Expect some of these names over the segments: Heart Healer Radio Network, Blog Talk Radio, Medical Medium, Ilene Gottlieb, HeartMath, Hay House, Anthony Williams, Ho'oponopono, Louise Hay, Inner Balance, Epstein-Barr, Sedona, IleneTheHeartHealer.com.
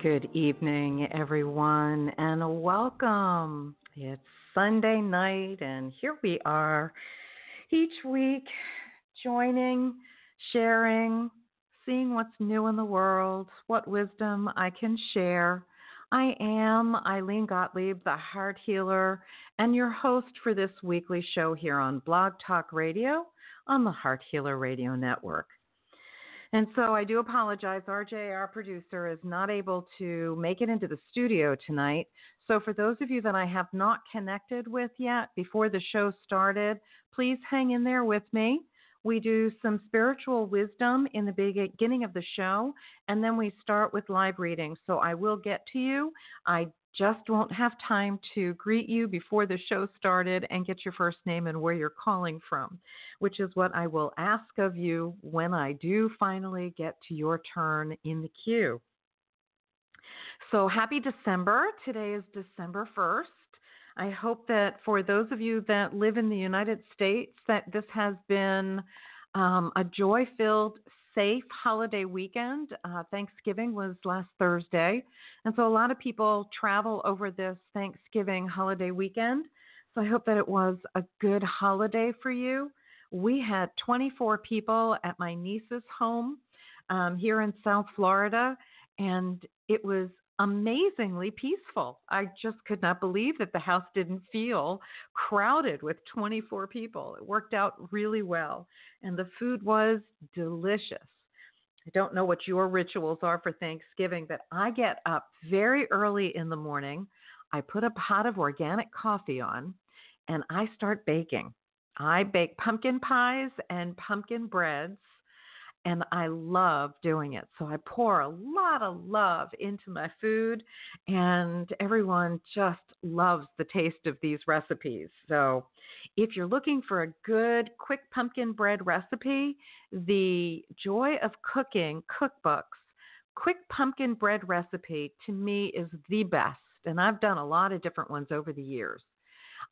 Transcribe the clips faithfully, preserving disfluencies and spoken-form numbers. Good evening, everyone, and welcome. It's Sunday night, and here we are each week joining, sharing, seeing what's new in the world, what wisdom I can share. I am Ilene Gottlieb, the Heart Healer, and your host for this weekly show here on Blog Talk Radio on the Heart Healer Radio Network. And so I do apologize, R J, our producer, is not able to make it into the studio tonight. So for those of you that I have not connected with yet before the show started, please hang in there with me. We do some spiritual wisdom in the beginning of the show, and then we start with live readings. So I will get to you. I just won't have time to greet you before the show started and get your first name and where you're calling from, which is what I will ask of you when I do finally get to your turn in the queue. So happy December. Today is December first. I hope that for those of you that live in the United States, that this has been um, a joy-filled, safe holiday weekend. Uh, Thanksgiving was last Thursday, and so a lot of people travel over this Thanksgiving holiday weekend. So I hope that it was a good holiday for you. We had twenty-four people at my niece's home um, here in South Florida, and it was amazingly peaceful. I just could not believe that the house didn't feel crowded with twenty-four people. It worked out really well, and the food was delicious. I don't know what your rituals are for Thanksgiving, but I get up very early in the morning. I put a pot of organic coffee on, and I start baking. I bake pumpkin pies and pumpkin breads, and I love doing it. So I pour a lot of love into my food, and everyone just loves the taste of these recipes. So if you're looking for a good, quick pumpkin bread recipe, the Joy of Cooking Cookbooks Quick Pumpkin Bread Recipe to me is the best, and I've done a lot of different ones over the years.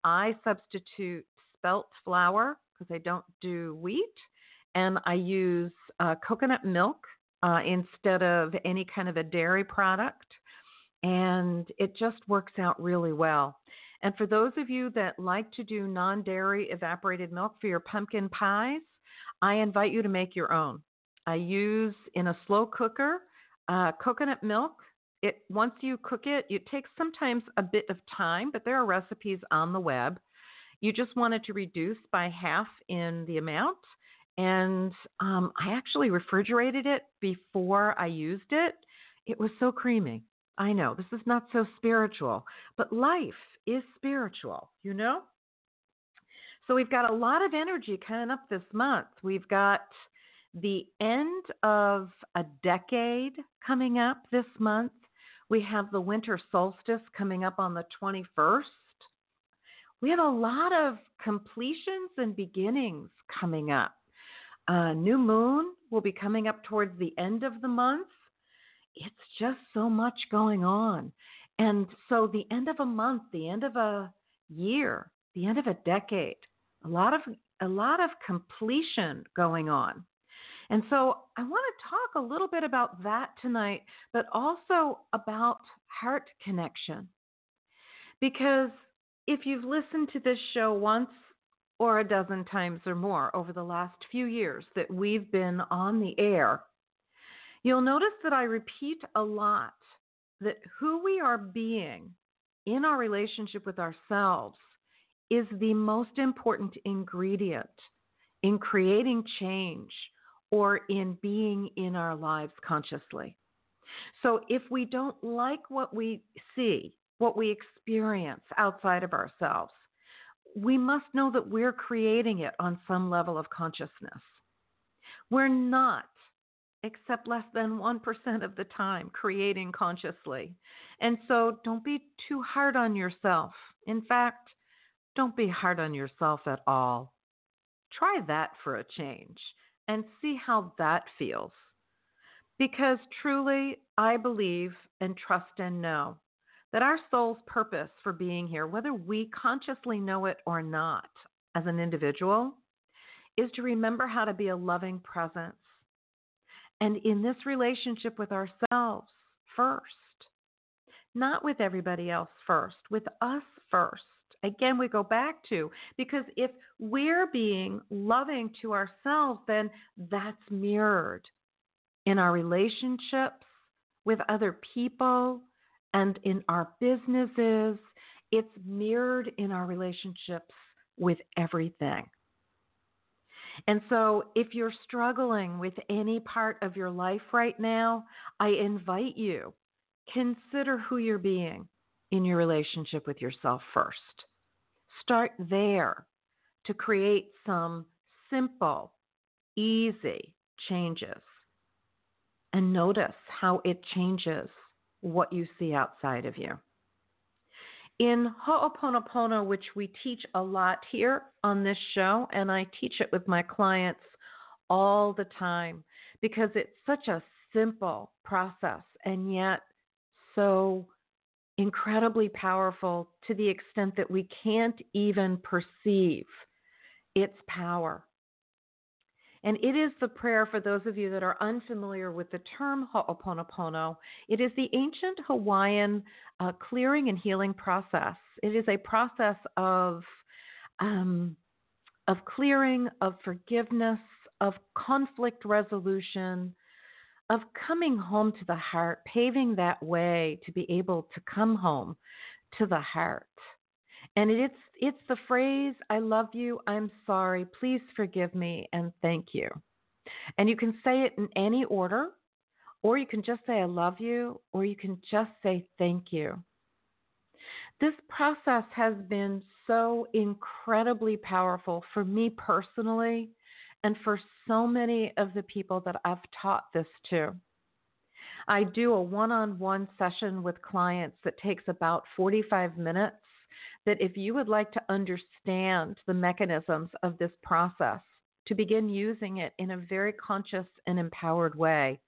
I substitute spelt flour because I don't do wheat, and I use uh, coconut milk uh, instead of any kind of a dairy product, and it just works out really well. And for those of you that like to do non-dairy evaporated milk for your pumpkin pies, I invite you to make your own. I use in a slow cooker uh, coconut milk. It once you cook it, it takes sometimes a bit of time, but there are recipes on the web. You just want it to reduce by half in the amount. And um, I actually refrigerated it before I used it. It was so creamy. I know, this is not so spiritual, but life is spiritual, you know? So we've got a lot of energy coming up this month. We've got the end of a decade coming up this month. We have the winter solstice coming up on the twenty-first. we have a lot of completions and beginnings coming up. Uh, new moon will be coming up towards the end of the month. It's just so much going on. And so the end of a month, the end of a year, the end of a decade, a lot of a lot of completion going on. And so I want to talk a little bit about that tonight, but also about heart connection. Because if you've listened to this show once or a dozen times or more over the last few years that we've been on the air, you'll notice that I repeat a lot that who we are being in our relationship with ourselves is the most important ingredient in creating change or in being in our lives consciously. So if we don't like what we see, what we experience outside of ourselves, we must know that we're creating it on some level of consciousness. We're not, except less than one percent of the time, creating consciously. And so don't be too hard on yourself. In fact, don't be hard on yourself at all. Try that for a change and see how that feels. Because truly, I believe and trust and know that our soul's purpose for being here, whether we consciously know it or not as an individual, is to remember how to be a loving presence. And in this relationship with ourselves first, not with everybody else first, with us first. Again, we go back to, because if we're being loving to ourselves, then that's mirrored in our relationships with other people and in our businesses. It's mirrored in our relationships with everything. And so if you're struggling with any part of your life right now, I invite you, consider who you're being in your relationship with yourself first. Start there to create some simple, easy changes and notice how it changes what you see outside of you. In Ho'oponopono, which we teach a lot here on this show, and I teach it with my clients all the time because it's such a simple process and yet so incredibly powerful to the extent that we can't even perceive its power. And it is the prayer, for those of you that are unfamiliar with the term Ho'oponopono, it is the ancient Hawaiian uh, clearing and healing process. It is a process of, um, of clearing, of forgiveness, of conflict resolution, of coming home to the heart, paving that way to be able to come home to the heart. And it's it's the phrase, I love you, I'm sorry, please forgive me, and thank you. And you can say it in any order, or you can just say I love you, or you can just say thank you. This process has been so incredibly powerful for me personally and for so many of the people that I've taught this to. I do a one-on-one session with clients that takes about forty-five minutes. That if you would like to understand the mechanisms of this process, to begin using it in a very conscious and empowered way,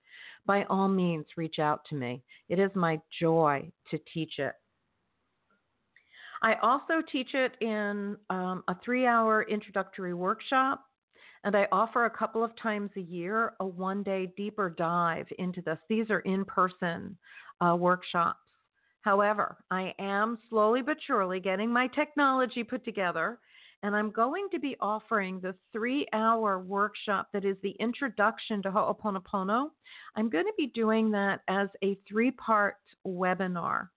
by all means, reach out to me. It is my joy to teach it. I also teach it in um, a three-hour introductory workshop, and I offer a couple of times a year a one-day deeper dive into this. These are in-person uh, workshops. However, I am slowly but surely getting my technology put together, and I'm going to be offering the three-hour workshop that is the introduction to Ho'oponopono. I'm going to be doing that as a three-part webinar.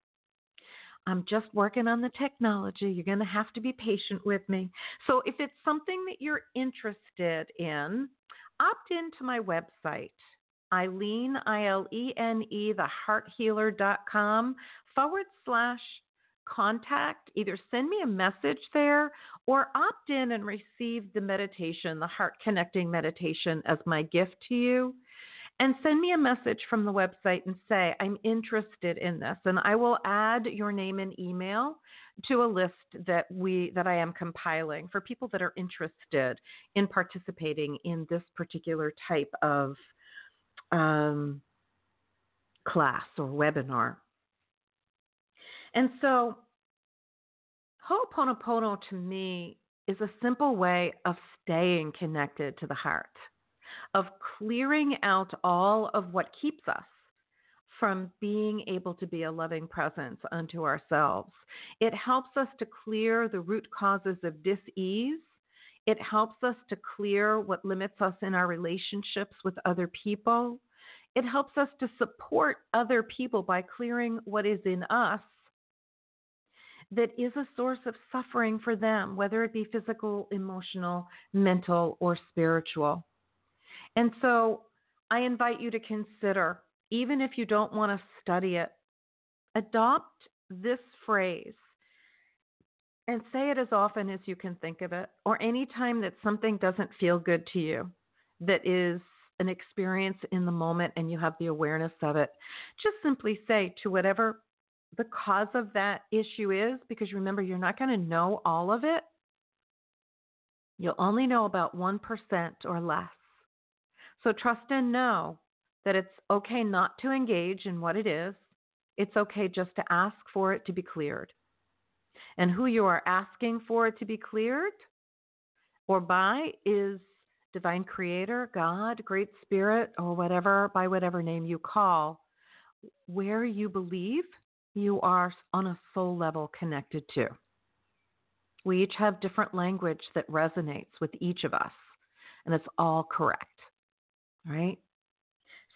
I'm just working on the technology. You're going to have to be patient with me. So if it's something that you're interested in, opt into my website, Ilene, I L E N E, the heart healer dot com forward slash contact. Either send me a message there or opt in and receive the meditation, the heart connecting meditation, as my gift to you. and send me a message from the website and say, I'm interested in this. And I will add your name and email to a list that we that I am compiling for people that are interested in participating in this particular type of um, class or webinar. And so Ho'oponopono to me is a simple way of staying connected to the heart, of clearing out all of what keeps us from being able to be a loving presence unto ourselves. It helps us to clear the root causes of dis-ease. It helps us to clear what limits us in our relationships with other people. It helps us to support other people by clearing what is in us that is a source of suffering for them, whether it be physical, emotional, mental, or spiritual. And so I invite you to consider, even if you don't want to study it, adopt this phrase and say it as often as you can think of it, or any time that something doesn't feel good to you, that is an experience in the moment and you have the awareness of it. Just simply say to whatever the cause of that issue is, because remember, you're not going to know all of it. You'll only know about one percent or less. So trust and know that it's okay not to engage in what it is. It's okay just to ask for it to be cleared. And who you are asking for it to be cleared or by is Divine Creator, God, Great Spirit, or whatever, by whatever name you call, where you believe you are on a soul level connected to. We each have different language that resonates with each of us, and it's all correct, right?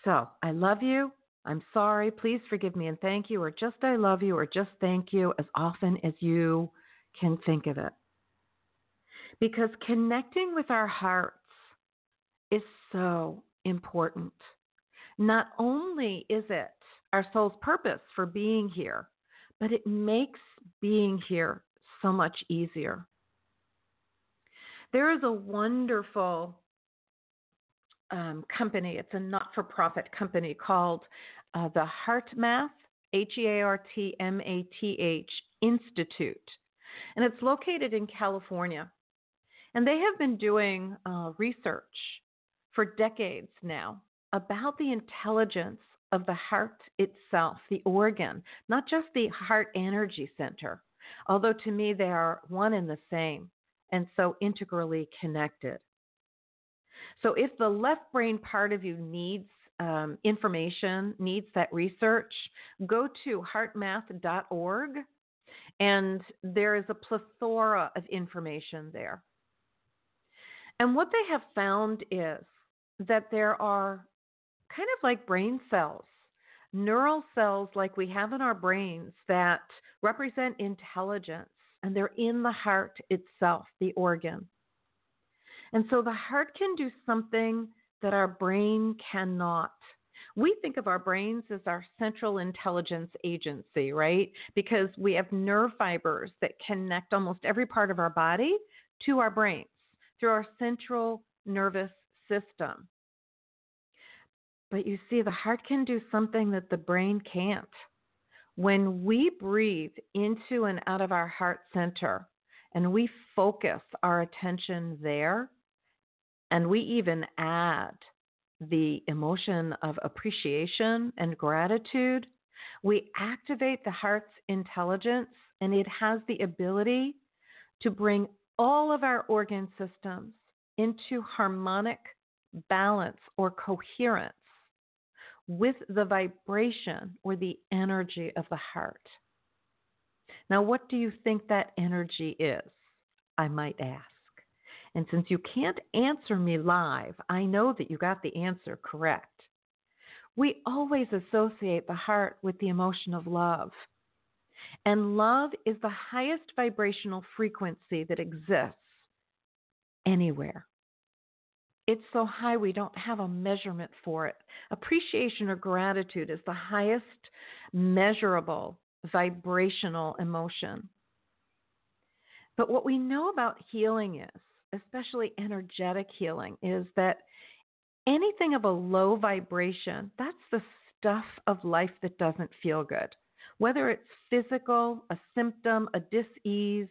So I love you. I'm sorry. Please forgive me and thank you, or just I love you, or just thank you as often as you can think of it. Because connecting with our hearts is so important. Not only is it our soul's purpose for being here, but it makes being here so much easier. There is a wonderful um, company. It's a not-for-profit company called uh, the HeartMath, H E A R T M A T H Institute. And it's located in California. And they have been doing uh, research for decades now about the intelligence of the heart itself, the organ, not just the heart energy center, although to me they are one and the same and so integrally connected. So if the left brain part of you needs um, information, needs that research, go to heart math dot org and there is a plethora of information there. And what they have found is that there are kind of like brain cells, neural cells like we have in our brains that represent intelligence, and they're in the heart itself, the organ. And so the heart can do something that our brain cannot. We think of our brains as our central intelligence agency, right? Because we have nerve fibers that connect almost every part of our body to our brains through our central nervous system. But you see, the heart can do something that the brain can't. When we breathe into and out of our heart center and we focus our attention there, and we even add the emotion of appreciation and gratitude, we activate the heart's intelligence, and it has the ability to bring all of our organ systems into harmonic balance or coherence with the vibration or the energy of the heart. Now, what do you think that energy is? I might ask. And since you can't answer me live, I know that you got the answer correct. We always associate the heart with the emotion of love. And love is the highest vibrational frequency that exists anywhere. It's so high we don't have a measurement for it. Appreciation or gratitude is the highest measurable vibrational emotion. But what we know about healing is, especially energetic healing, is that anything of a low vibration, that's the stuff of life that doesn't feel good. Whether it's physical, a symptom, a dis-ease,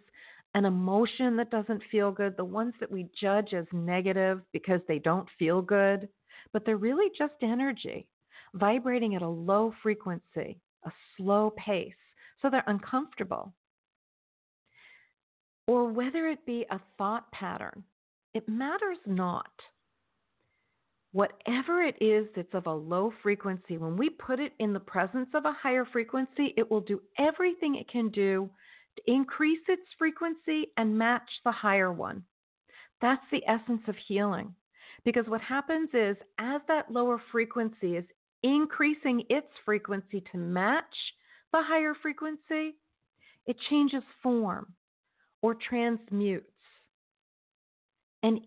an emotion that doesn't feel good, the ones that we judge as negative because they don't feel good, but they're really just energy vibrating at a low frequency, a slow pace, so they're uncomfortable. Or whether it be a thought pattern, it matters not. Whatever it is that's of a low frequency, when we put it in the presence of a higher frequency, it will do everything it can do to increase its frequency and match the higher one. That's the essence of healing. Because what happens is, as that lower frequency is increasing its frequency to match the higher frequency, it changes form or transmutes. And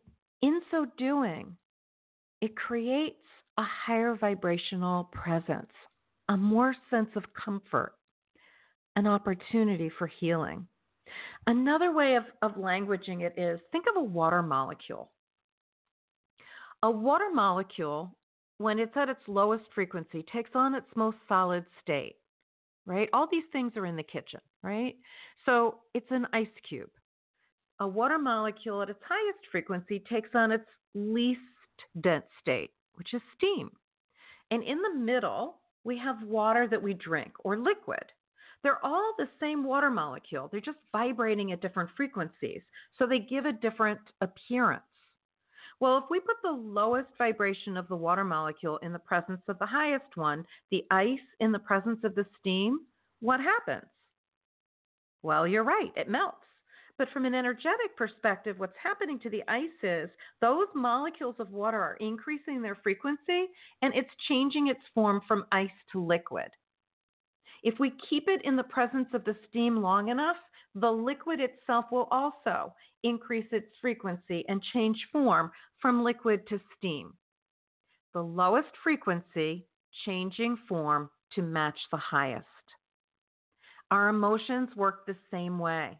in so doing, it creates a higher vibrational presence, a more sense of comfort, an opportunity for healing. Another way of, of languaging it is, think of a water molecule. A water molecule, when it's at its lowest frequency, takes on its most solid state, right? All these things are in the kitchen, right? So it's an ice cube. A water molecule at its highest frequency takes on its least dense state, which is steam. And in the middle, we have water that we drink, or liquid. They're all the same water molecule. They're just vibrating at different frequencies, so they give a different appearance. Well, if we put the lowest vibration of the water molecule in the presence of the highest one, the ice in the presence of the steam, what happens? Well, you're right, it melts. But from an energetic perspective, what's happening to the ice is those molecules of water are increasing their frequency, and it's changing its form from ice to liquid. If we keep it in the presence of the steam long enough, the liquid itself will also increase its frequency and change form from liquid to steam. The lowest frequency changing form to match the highest. Our emotions work the same way.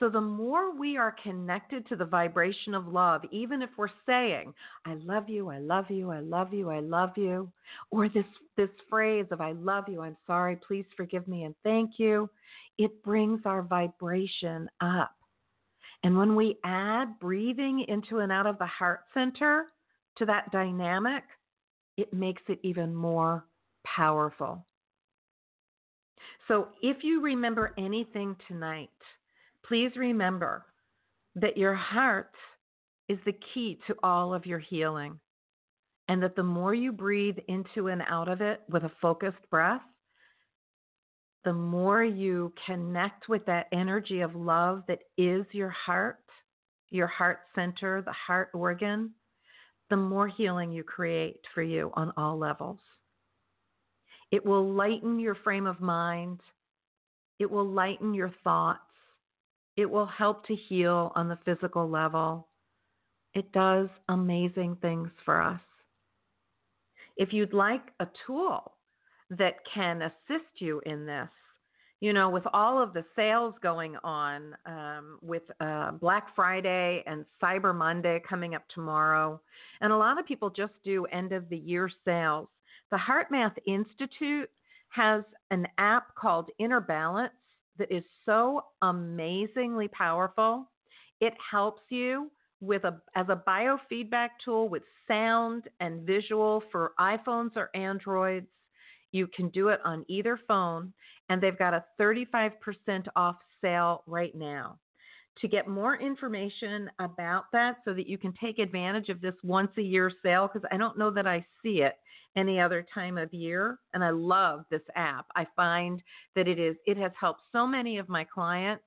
So the more we are connected to the vibration of love, even if we're saying, I love you, I love you, I love you, I love you, or this, this phrase of I love you, I'm sorry, please forgive me and thank you, it brings our vibration up. And when we add breathing into and out of the heart center to that dynamic, it makes it even more powerful. So if you remember anything tonight, please remember that your heart is the key to all of your healing, and that the more you breathe into and out of it with a focused breath, the more you connect with that energy of love that is your heart, your heart center, the heart organ, the more healing you create for you on all levels. It will lighten your frame of mind. It will lighten your thoughts. It will help to heal on the physical level. It does amazing things for us. If you'd like a tool that can assist you in this, you know, with all of the sales going on, um, with uh, Black Friday and Cyber Monday coming up tomorrow, and a lot of people just do end-of-the-year sales, the HeartMath Institute has an app called Inner Balance that is so amazingly powerful. It helps you with a as a biofeedback tool with sound and visual for iPhones or Androids. You can do it on either phone, and they've got a thirty-five percent off sale right now. To get more information about that so that you can take advantage of this once-a-year sale, because I don't know that I see it any other time of year, and I love this app. I find that it is it has helped so many of my clients,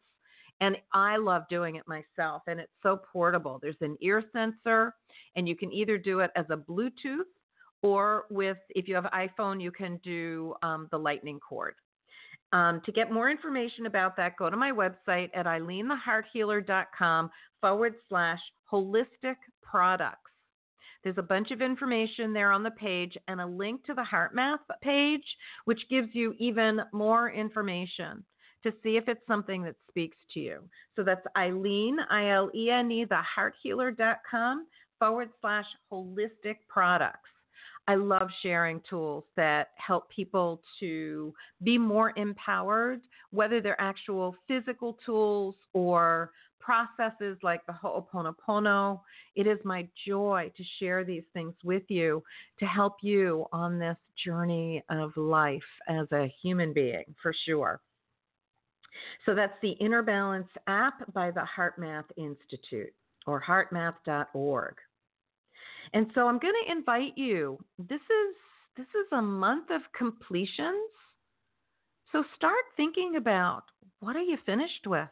and I love doing it myself, and it's so portable. There's an ear sensor, and you can either do it as a Bluetooth or with, if you have iPhone, you can do um, the lightning cord. Um, to get more information about that, go to my website at Ilene The Heart Healer dot com forward slash holistic products. There's a bunch of information there on the page and a link to the HeartMath page, which gives you even more information to see if it's something that speaks to you. So that's Ilene, I L E N E, the heart healer dot com forward slash holistic products. I love sharing tools that help people to be more empowered, whether they're actual physical tools or processes like the Ho'oponopono. It is my joy to share these things with you to help you on this journey of life as a human being, for sure. So that's the Inner Balance app by the HeartMath Institute, or heart math dot org. And so I'm going to invite you. This is this is a month of completions. So start thinking about, what are you finished with?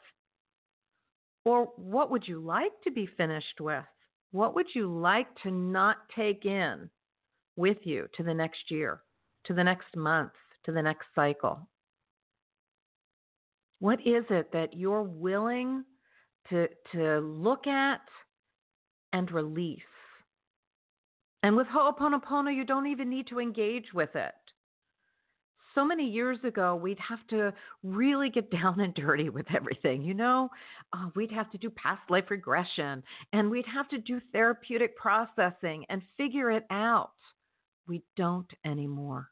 Or what would you like to be finished with? What would you like to not take in with you to the next year, to the next month, to the next cycle? What is it that you're willing to, to look at and release? And with Ho'oponopono, you don't even need to engage with it. So many years ago, we'd have to really get down and dirty with everything, you know? Uh, we'd have to do past life regression, and we'd have to do therapeutic processing and figure it out. We don't anymore.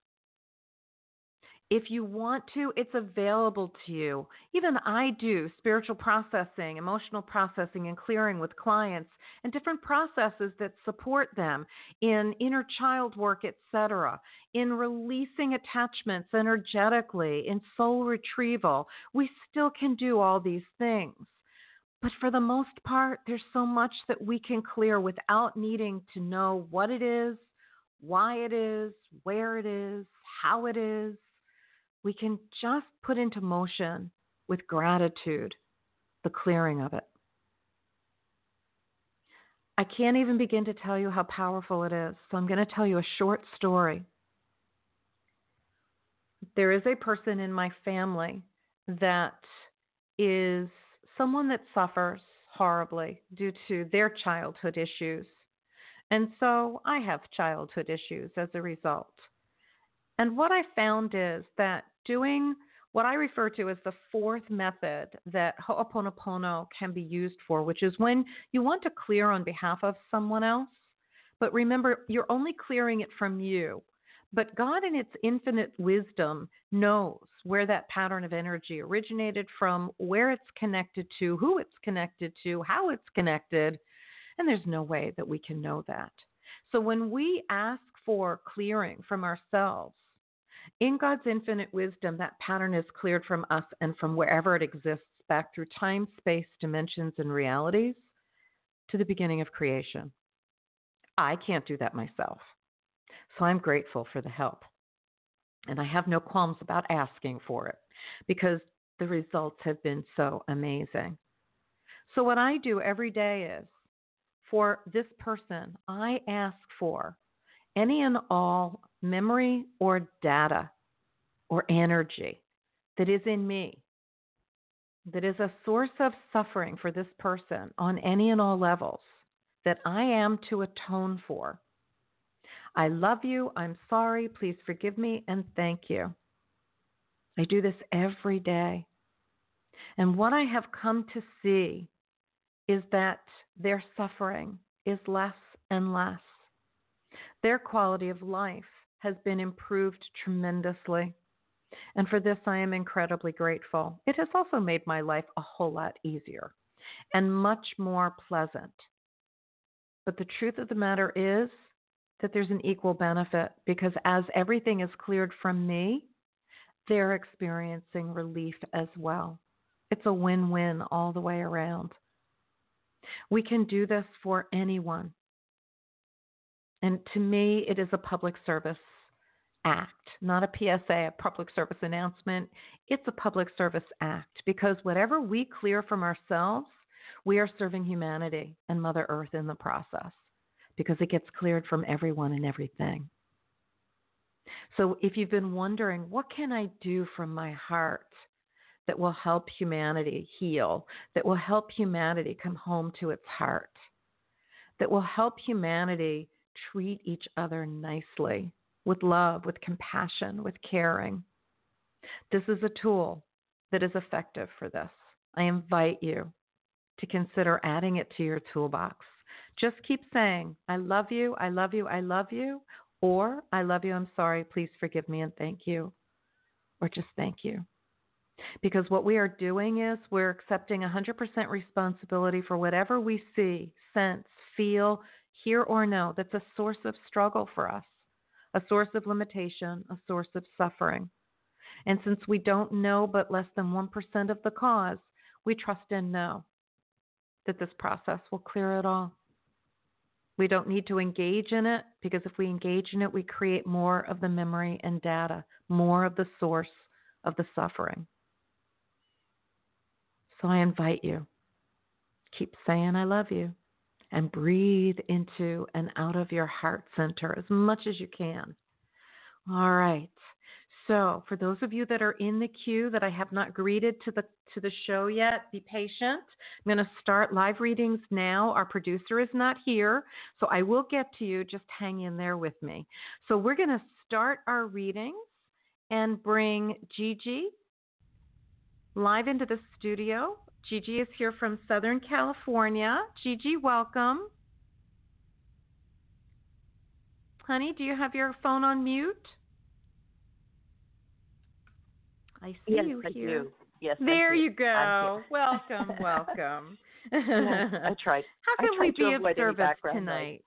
If you want to, it's available to you. Even I do spiritual processing, emotional processing, and clearing with clients and different processes that support them in inner child work, et cetera, in releasing attachments energetically, in soul retrieval. We still can do all these things. But for the most part, there's so much that we can clear without needing to know what it is, why it is, where it is, how it is. We can just put into motion with gratitude the clearing of it. I can't even begin to tell you how powerful it is, so I'm going to tell you a short story. There is a person in my family that is someone that suffers horribly due to their childhood issues. And so I have childhood issues as a result. And what I found is that doing what I refer to as the fourth method that Ho'oponopono can be used for, which is when you want to clear on behalf of someone else, but remember, you're only clearing it from you. But God in its infinite wisdom knows where that pattern of energy originated from, where it's connected to, who it's connected to, how it's connected, and there's no way that we can know that. So when we ask for clearing from ourselves, in God's infinite wisdom, that pattern is cleared from us and from wherever it exists back through time, space, dimensions, and realities to the beginning of creation. I can't do that myself. So I'm grateful for the help. And I have no qualms about asking for it because the results have been so amazing. So what I do every day is, for this person, I ask for any and all memory or data or energy that is in me, that is a source of suffering for this person on any and all levels, that I am to atone for. I love you. I'm sorry. Please forgive me and thank you. I do this every day. And what I have come to see is that their suffering is less and less. Their quality of life has been improved tremendously. And for this, I am incredibly grateful. It has also made my life a whole lot easier and much more pleasant. But the truth of the matter is that there's an equal benefit because as everything is cleared from me, they're experiencing relief as well. It's a win-win all the way around. We can do this for anyone. And to me, it is a public service act, not a P S A, a public service announcement. It's a public service act because whatever we clear from ourselves, we are serving humanity and Mother Earth in the process because it gets cleared from everyone and everything. So if you've been wondering, what can I do from my heart that will help humanity heal, that will help humanity come home to its heart, that will help humanity treat each other nicely, with love, with compassion, with caring. This is a tool that is effective for this. I invite you to consider adding it to your toolbox, Just keep saying, I love you, I love you, I love you, or I love you, I'm sorry, please forgive me and thank you, or just thank you. Because what we are doing is we're accepting one hundred percent responsibility for whatever we see, sense, feel, hear, or know that's a source of struggle for us, a source of limitation, a source of suffering. And since we don't know but less than one percent of the cause, we trust and know that this process will clear it all. We don't need to engage in it, because if we engage in it, we create more of the memory and data, more of the source of the suffering. So I invite you, keep saying I love you, and breathe into and out of your heart center as much as you can. All right. So for those of you that are in the queue that I have not greeted to the to the show yet, be patient. I'm going to start live readings now. Our producer is not here, so I will get to you. Just hang in there with me. So we're going to start our readings and bring Gigi live into the studio. Gigi is here from Southern California. Gigi, welcome. Honey, do you have your phone on mute? I see yes, you I here. Do. Yes, there I do. You go. Welcome, welcome. Yes, I tried. How can tried we be of service tonight?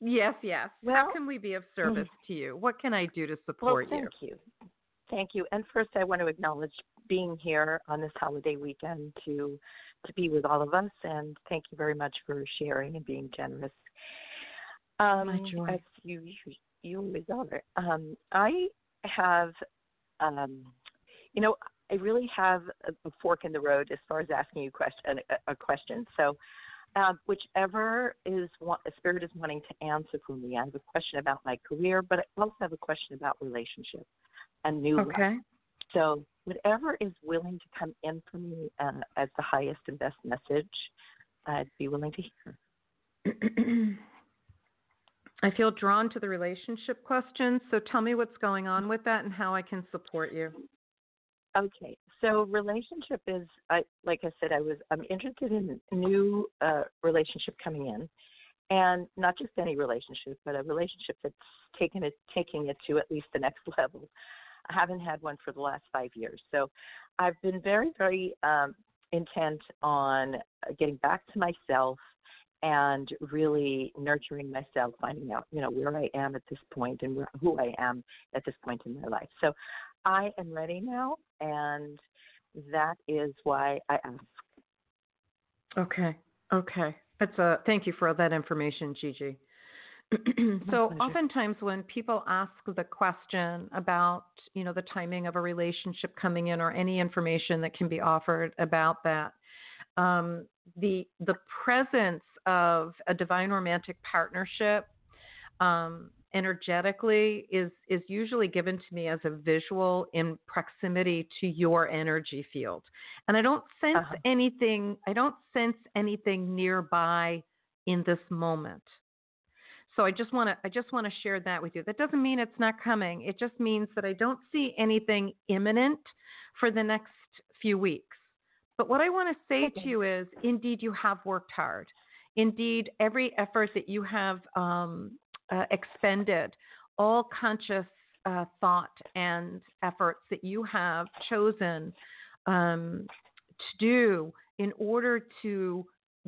Noise. Yes, yes. Well, how can we be of service to you? What can I do to support well, thank you? Thank you. Thank you. And first, I want to acknowledge being here on this holiday weekend to to be with all of us, and thank you very much for sharing and being generous. Um, My joy. As you, you, you always are. Um, I have, um, you know, I really have a, a fork in the road as far as asking you question, a, a question. So uh, whichever is what a spirit is wanting to answer for me. I have a question about my career, but I also have a question about relationships. A new okay. Life. So whatever is willing to come in for me uh, as the highest and best message, I'd be willing to hear. I feel drawn to the relationship questions. So tell me what's going on with that and how I can support you. Okay. So relationship is, I, like I said, I was, I'm interested in new uh, relationship coming in. And not just any relationship, but a relationship that's taken it, taking it to at least the next level. I haven't had one for the last five years. So I've been very, very um, intent on getting back to myself and really nurturing myself, finding out, you know, where I am at this point and where, who I am at this point in my life. So I am ready now, and that is why I ask. Okay, okay. That's a, thank you for all that information, Gigi. So oftentimes when people ask the question about, you know, the timing of a relationship coming in or any information that can be offered about that, um, the the presence of a divine romantic partnership um, energetically is is usually given to me as a visual in proximity to your energy field. And I don't sense uh-huh. anything, I don't sense anything nearby in this moment. So I just want to, I just want to share that with you. That doesn't mean it's not coming. It just means that I don't see anything imminent for the next few weeks. But what I want to say okay. to you is, indeed, you have worked hard. Indeed, every effort that you have, um, Uh, expended, all conscious uh, thought and efforts that you have chosen um, to do in order to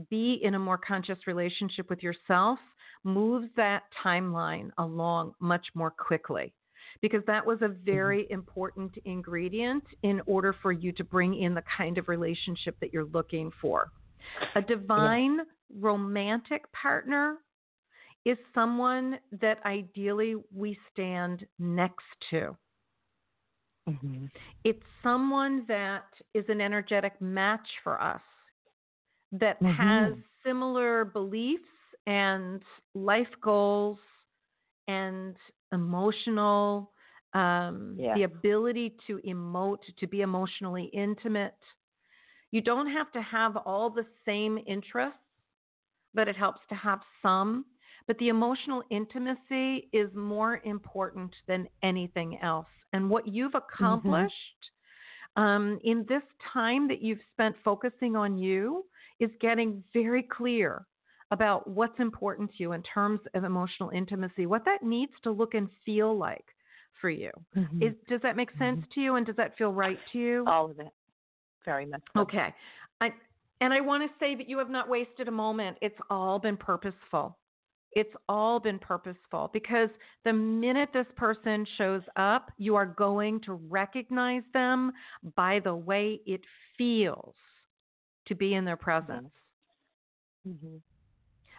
be in a more conscious relationship with yourself moves that timeline along much more quickly, because that was a very mm-hmm. important ingredient in order for you to bring in the kind of relationship that you're looking for. A divine yeah. romantic partner is someone that ideally we stand next to. Mm-hmm. It's someone that is an energetic match for us, that mm-hmm. has similar beliefs and life goals and emotional, um, yeah. the ability to emote, to be emotionally intimate. You don't have to have all the same interests, but it helps to have some. But the emotional intimacy is more important than anything else. And what you've accomplished mm-hmm. um, in this time that you've spent focusing on you is getting very clear about what's important to you in terms of emotional intimacy, what that needs to look and feel like for you. Mm-hmm. Is, does that make sense mm-hmm. to you? And does that feel right to you? All of it. Very much so. Okay. I, and I want to say that you have not wasted a moment. It's all been purposeful. It's all been purposeful, because the minute this person shows up, you are going to recognize them by the way it feels to be in their presence. Mm-hmm.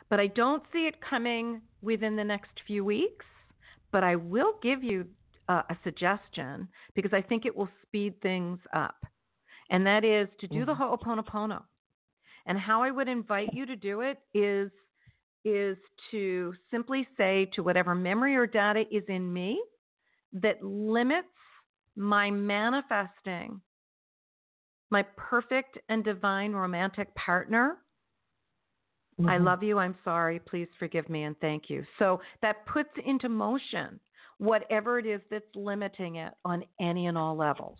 But I don't see it coming within the next few weeks, but I will give you uh, a suggestion, because I think it will speed things up. And that is to do mm-hmm. the Ho'oponopono. And how I would invite you to do it is, is to simply say to whatever memory or data is in me that limits my manifesting my perfect and divine romantic partner, mm-hmm. I love you, I'm sorry, please forgive me, and thank you. So that puts into motion whatever it is that's limiting it on any and all levels.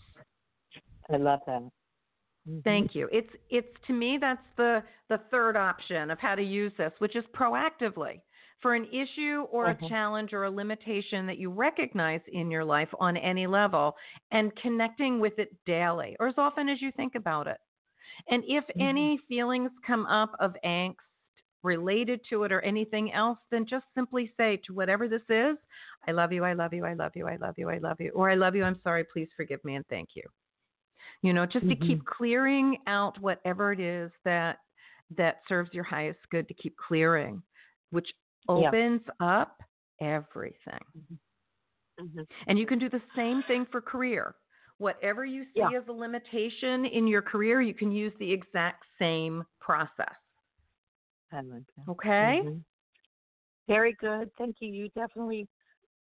I love that. Mm-hmm. Thank you. It's, it's to me, that's the, the third option of how to use this, which is proactively for an issue or mm-hmm. a challenge or a limitation that you recognize in your life on any level, and connecting with it daily or as often as you think about it. And if mm-hmm. any feelings come up of angst related to it or anything else, then just simply say to whatever this is, I love you, I love you, I love you, I love you, I love you, or I love you, I'm sorry, please forgive me and thank you. You know, just mm-hmm. to keep clearing out whatever it is that that serves your highest good, to keep clearing, which opens yeah. up everything. Mm-hmm. Mm-hmm. And you can do the same thing for career. Whatever you see yeah. as a limitation in your career, you can use the exact same process. I like that. Okay? Mm-hmm. Very good. Thank you. You definitely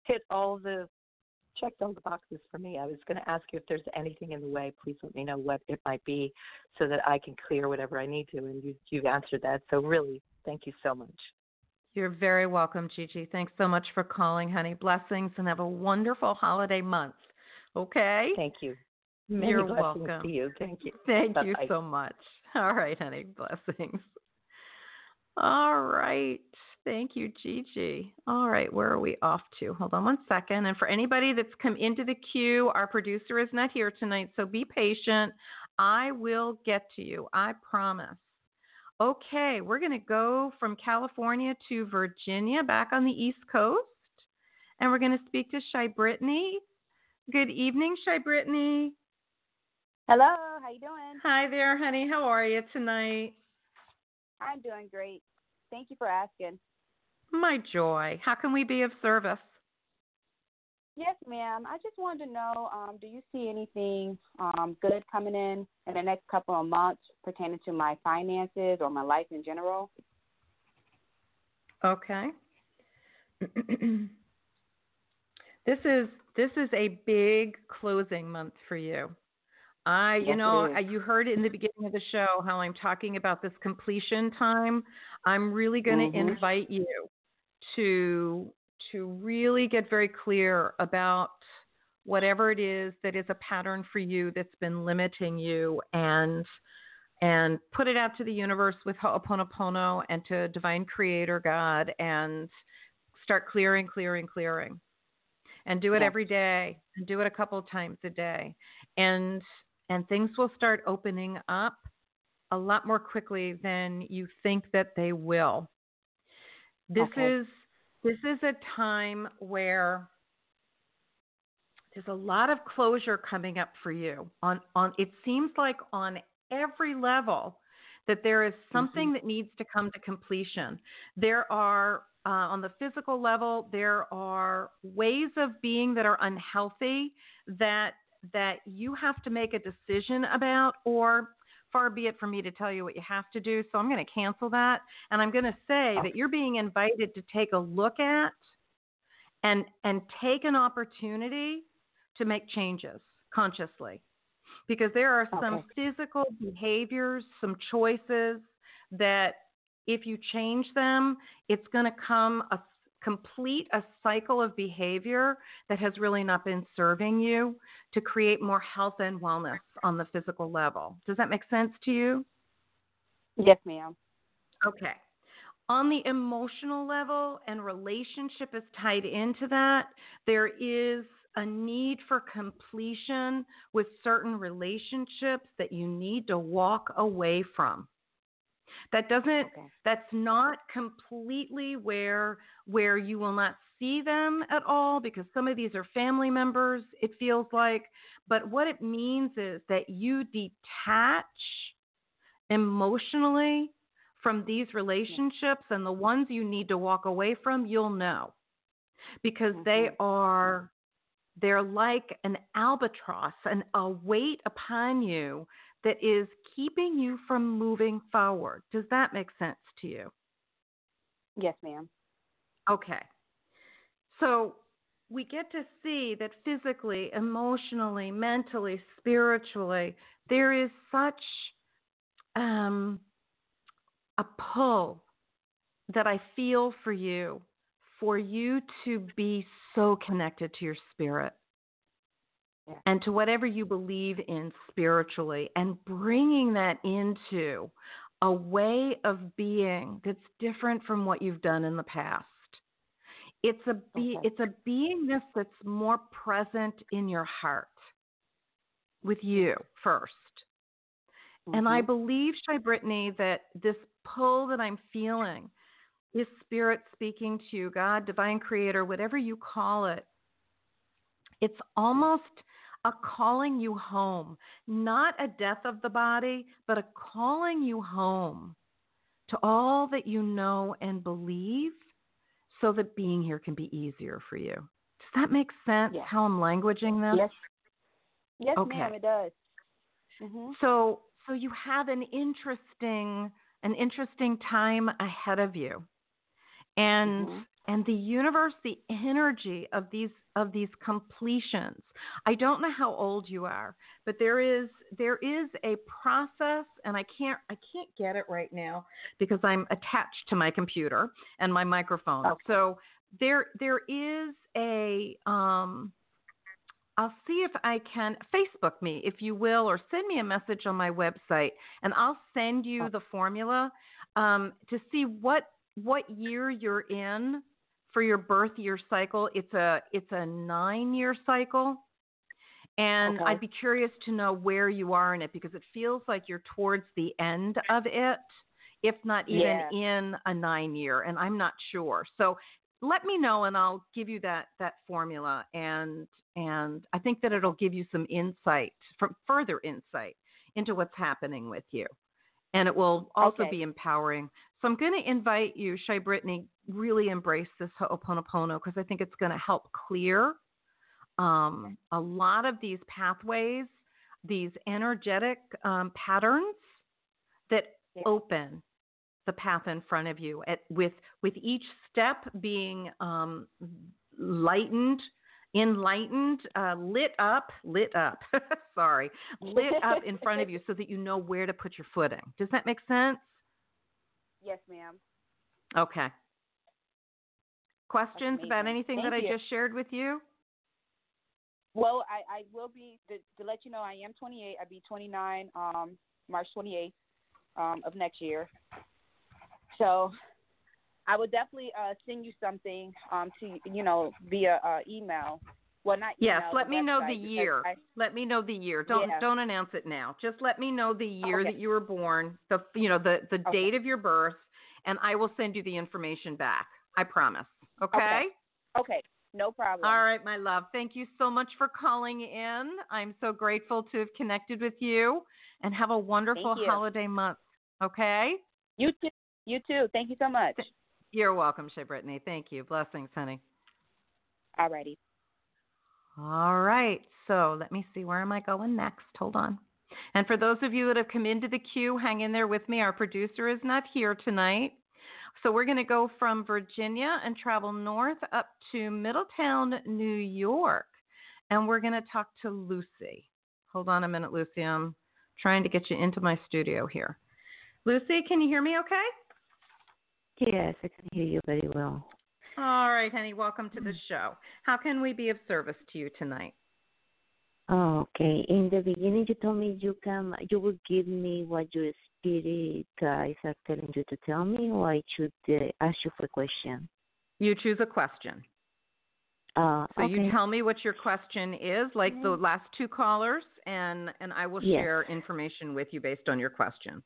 hit all the checked all the boxes for me. I was going to ask you if there's anything in the way. Please let me know what it might be so that I can clear whatever I need to, and you, you've answered that. So really, thank you so much. You're very welcome, Gigi. Thanks so much for calling, honey. Blessings, and have a wonderful holiday month. Okay? Thank you. Many You're welcome. To you. Thank you. Thank Bye-bye. You so much. All right, honey. Blessings. All right. Thank you, Gigi. All right, where are we off to? Hold on one second. And for anybody that's come into the queue, our producer is not here tonight, so be patient. I will get to you. I promise. Okay, we're going to go from California to Virginia, back on the East Coast, and we're going to speak to Shy Brittany. Good evening, Shy Brittany. Hello, how you doing? Hi there, honey. How are you tonight? I'm doing great. Thank you for asking. My joy. How can we be of service? Yes, ma'am. I just wanted to know, um, do you see anything um, good coming in in the next couple of months pertaining to my finances or my life in general? Okay. This is this is a big closing month for you. I, you yes, know, you heard in the beginning of the show how I'm talking about this completion time. I'm really going to mm-hmm. invite you to to really get very clear about whatever it is that is a pattern for you that's been limiting you, and and put it out to the universe with Ho'oponopono and to Divine Creator God, and start clearing, clearing, clearing, and do it yes. every day, and do it a couple of times a day, and And things will start opening up a lot more quickly than you think that they will. This okay. is this is a time where there's a lot of closure coming up for you. On on it seems like on every level that there is something mm-hmm. that needs to come to completion. There are uh, on the physical level, there are ways of being that are unhealthy that. that you have to make a decision about, or far be it for me to tell you what you have to do. So I'm going to cancel that. And I'm going to say that you're being invited to take a look at and, and take an opportunity to make changes consciously, because there are some okay. physical behaviors, some choices that if you change them, it's going to come a complete a cycle of behavior that has really not been serving you to create more health and wellness on the physical level. Does that make sense to you? Yes, ma'am. Okay. On the emotional level, and relationship is tied into that, there is a need for completion with certain relationships that you need to walk away from. That doesn't, okay. that's not completely where, where you will not see them at all, because some of these are family members, it feels like. But what it means is that you detach emotionally from these relationships, and the ones you need to walk away from, you'll know, because they are, they're like an albatross and a weight upon you that is keeping you from moving forward. Does that make sense to you? Yes, ma'am. Okay. So we get to see that physically, emotionally, mentally, spiritually, there is such um, a pull that I feel for you, for you to be so connected to your spirit. And to whatever you believe in spiritually, and bringing that into a way of being that's different from what you've done in the past. It's a be, okay. it's a beingness that's more present in your heart, with you first. Mm-hmm. And I believe, Shai Brittany, that this pull that I'm feeling is spirit speaking to you, God, divine creator, whatever you call it. It's almost a calling you home, not a death of the body, but a calling you home to all that you know and believe, so that being here can be easier for you. Does that make sense, yes. how I'm languaging this? Yes, yes okay. ma'am, it does. Mm-hmm. So so you have an interesting, an interesting time ahead of you. And mm-hmm. And the universe, the energy of these of these completions. I don't know how old you are, but there is there is a process, and I can't I can't get it right now because I'm attached to my computer and my microphone. Okay. So there there is a um, I'll see if I can Facebook me, if you will, or send me a message on my website, and I'll send you the formula um, to see what what year you're in. For your birth year cycle, it's a it's a nine-year cycle, and okay. I'd be curious to know where you are in it, because it feels like you're towards the end of it, if not even yeah. in a nine-year, and I'm not sure. So let me know, and I'll give you that that formula, and and I think that it'll give you some insight, from further insight into what's happening with you, and it will also okay. be empowering. So I'm going to invite you, Shai Brittany, really embrace this Ho'oponopono, because I think it's going to help clear um, a lot of these pathways, these energetic um, patterns that yeah. open the path in front of you, at, with with each step being um, lightened, enlightened, uh, lit up, lit up, sorry, lit up in front of you, so that you know where to put your footing. Does that make sense? Yes, ma'am. Okay. Questions about anything Thank that I you. just shared with you? Well, I, I will be, to, to let you know, I am twenty-eight. I'll be twenty-nine um, March twenty-eighth um, of next year. So I would definitely uh, send you something um, to, you know, via uh, email. Well, not email. Yes, let me know the year. I, let me know the year. Don't yeah. don't announce it now. Just let me know the year okay. that you were born, the you know the, the okay. date of your birth, and I will send you the information back. I promise. Okay? okay? Okay. No problem. All right, my love. Thank you so much for calling in. I'm so grateful to have connected with you, and have a wonderful holiday month. Okay? You too. You too. Thank you so much. You're welcome, Shai Brittany. Thank you. Blessings, honey. All righty. All right, so let me see, where am I going next? Hold on. And for those of you that have come into the queue, hang in there with me. Our producer is not here tonight. So we're going to go from Virginia and travel north up to Middletown, New York. And we're going to talk to Lucy. Hold on a minute, Lucy. I'm trying to get you into my studio here. Lucy, can you hear me okay? Yes, I can hear you very well. All right, honey. Welcome to the show. How can we be of service to you tonight? Okay. In the beginning, you told me you can, you would give me what you did it, uh, is that telling you to tell me, or I should uh, ask you for a question? You choose a question. Uh, so okay. You tell me what your question is, like the last two callers, and, and I will yes. share information with you based on your question.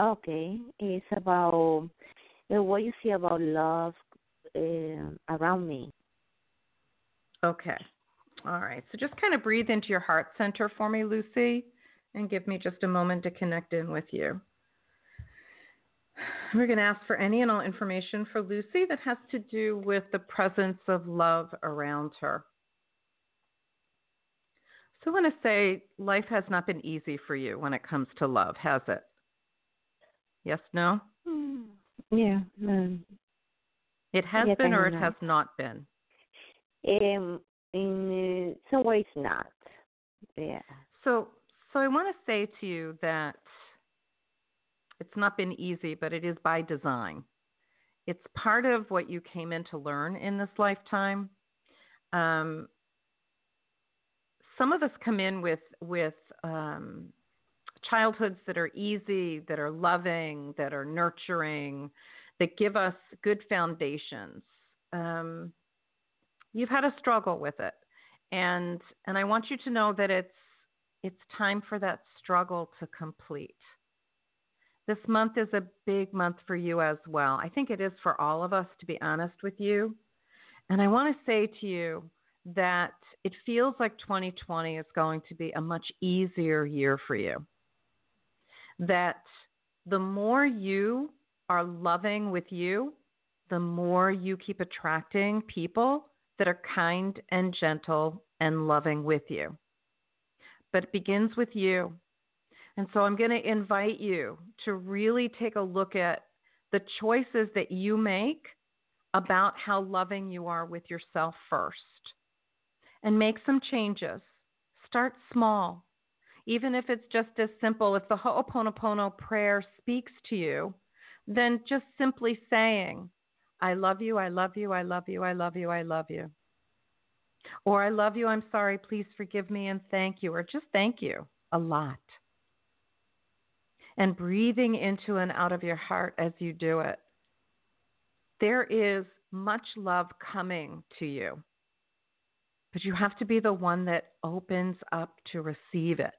Okay. It's about uh, what you see about love uh, around me. Okay. All right. So just kind of breathe into your heart center for me, Lucy, and give me just a moment to connect in with you. We're going to ask for any and all information for Lucy that has to do with the presence of love around her. So I want to say life has not been easy for you when it comes to love, has it? Yes, no? Yeah. Um, it has yeah, been or it has not been? Um, in uh, some ways not. Yeah. So, so I want to say to you that it's not been easy, but it is by design. It's part of what you came in to learn in this lifetime. Um, some of us come in with with um, childhoods that are easy, that are loving, that are nurturing, that give us good foundations. Um, you've had a struggle with it, and and I want you to know that it's it's time for that struggle to complete. This month is a big month for you as well. I think it is for all of us, to be honest with you. And I want to say to you that it feels like twenty twenty is going to be a much easier year for you. That the more you are loving with you, the more you keep attracting people that are kind and gentle and loving with you. But it begins with you. And so I'm going to invite you to really take a look at the choices that you make about how loving you are with yourself first. And make some changes. Start small. Even if it's just as simple, if the Ho'oponopono prayer speaks to you, then just simply saying, I love you, I love you, I love you, I love you, I love you. Or I love you, I'm sorry, please forgive me and thank you. Or just thank you a lot. And breathing into and out of your heart as you do it. There is much love coming to you, but you have to be the one that opens up to receive it.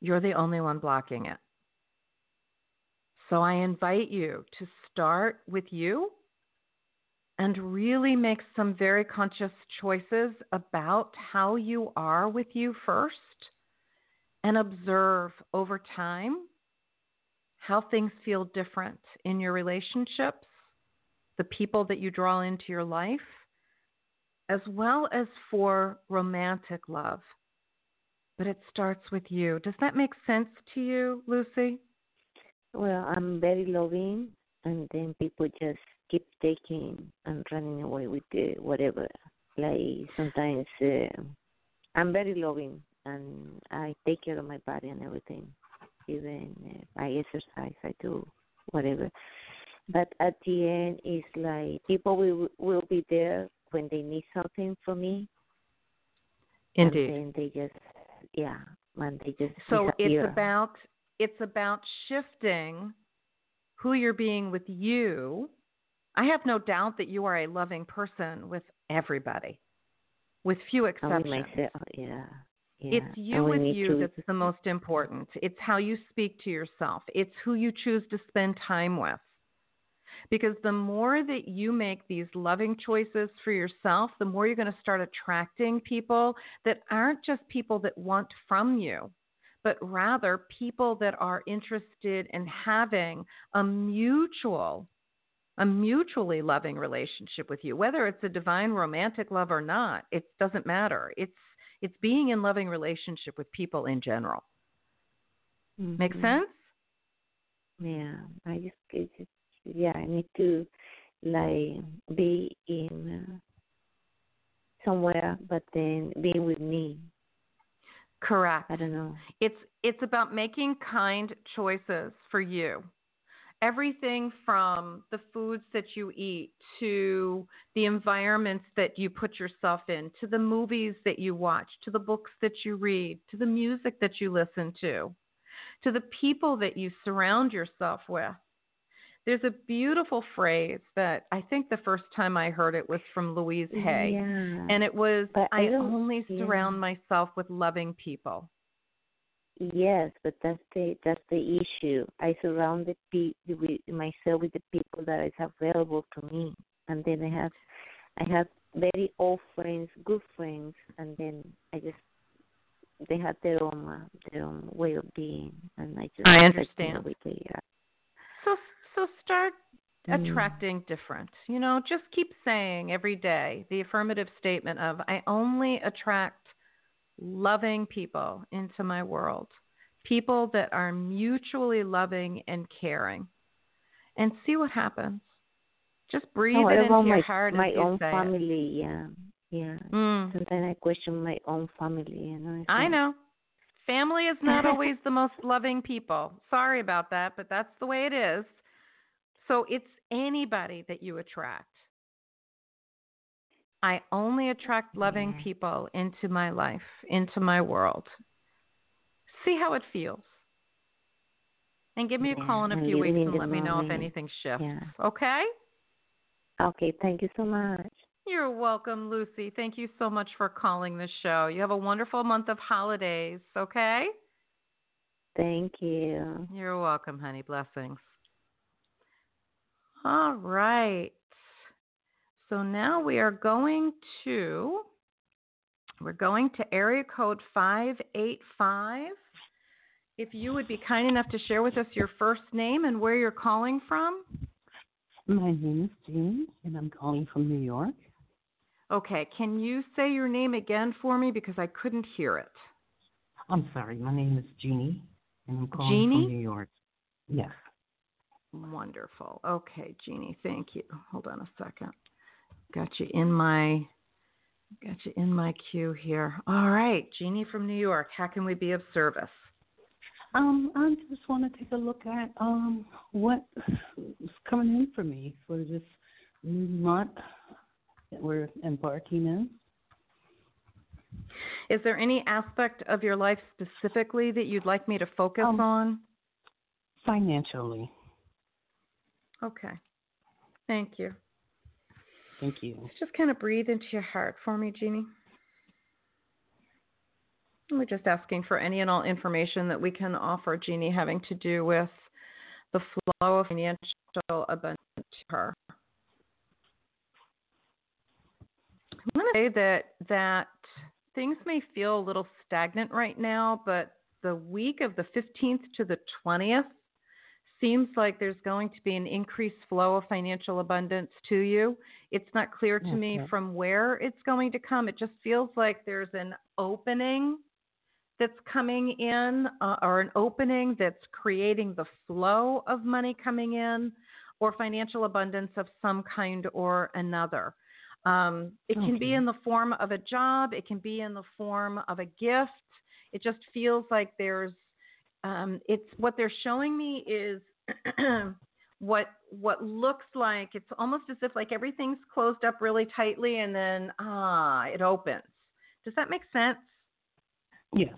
You're the only one blocking it. So I invite you to start with you and really make some very conscious choices about how you are with you first. And observe over time how things feel different in your relationships, the people that you draw into your life, as well as for romantic love. But it starts with you. Does that make sense to you, Lucy? Well, I'm very loving, and then people just keep taking and running away with uh, whatever. Like sometimes uh, I'm very loving. And I take care of my body and everything. Even if I exercise, I do whatever. But at the end, it's like people will will be there when they need something from me. Indeed. And they just, yeah, and they just. So disappear. it's about it's about shifting who you're being with you. I have no doubt that you are a loving person with everybody, with few exceptions. I mean, myself, yeah. Yeah, it's you with you to... that's the most important. It's how you speak to yourself. It's who you choose to spend time with. Because the more that you make these loving choices for yourself, the more you're going to start attracting people that aren't just people that want from you, but rather people that are interested in having a mutual, a mutually loving relationship with you. Whether it's a divine romantic love or not, it doesn't matter. It's It's being in loving relationship with people in general. Mm-hmm. Make sense? Yeah, I just, I just yeah, I need to like be in uh, somewhere, but then being with me. Correct. I don't know. It's it's about making kind choices for you. Everything from the foods that you eat to the environments that you put yourself in, to the movies that you watch, to the books that you read, to the music that you listen to, to the people that you surround yourself with. There's a beautiful phrase that I think the first time I heard it was from Louise Hay. Yeah. And it was, but I, I only yeah. surround myself with loving people. Yes, but that's the that's the issue. I surround the pe- with, myself with the people that is available to me, and then I have I have very old friends, good friends, and then I just they have their own uh, their own way of being, and I just I understand. With the, uh, so so start mm. attracting different. You know, just keep saying every day the affirmative statement of I only attract loving people into my world, people that are mutually loving and caring, and see what happens. Just breathe oh, it into your my, heart. My and own family, it. yeah, yeah. Mm. Sometimes I question my own family. You know, I, I know. Family is not always the most loving people. Sorry about that, but that's the way it is. So it's anybody that you attract. I only attract loving yeah. people into my life, into my world. See how it feels. And give me yeah. a call in a I'm few weeks and let me know if anything shifts. Yeah. Okay? Okay. Thank you so much. You're welcome, Lucy. Thank you so much for calling the show. You have a wonderful month of holidays. Okay? Thank you. You're welcome, honey. Blessings. All right. So now we are going to, we're going to area code five eight five. If you would be kind enough to share with us your first name and where you're calling from. My name is Jean, and I'm calling from New York. Okay. Can you say your name again for me because I couldn't hear it? I'm sorry. My name is Jeannie, and I'm calling Jeannie? from New York. Yes. Wonderful. Okay, Jeannie. Thank you. Hold on a second. Got you in my, got you in my queue here. All right, Jeannie from New York. How can we be of service? Um, I just want to take a look at um what's coming in for me for this new month that we're embarking in. Is there any aspect of your life specifically that you'd like me to focus um, on? Financially. Okay. Thank you. Thank you. Just kind of breathe into your heart for me, Jeannie. We're just asking for any and all information that we can offer Jeannie having to do with the flow of financial abundance to her. I want to say that, that things may feel a little stagnant right now, but the week of the fifteenth to the twentieth seems like there's going to be an increased flow of financial abundance to you. It's not clear to okay. me from where it's going to come. It just feels like there's an opening that's coming in uh, or an opening that's creating the flow of money coming in or financial abundance of some kind or another. Um, it okay. can be in the form of a job. It can be in the form of a gift. It just feels like there's um, it's what they're showing me is what what looks like it's almost as if like everything's closed up really tightly and then ah it opens. Does that make sense? Yes.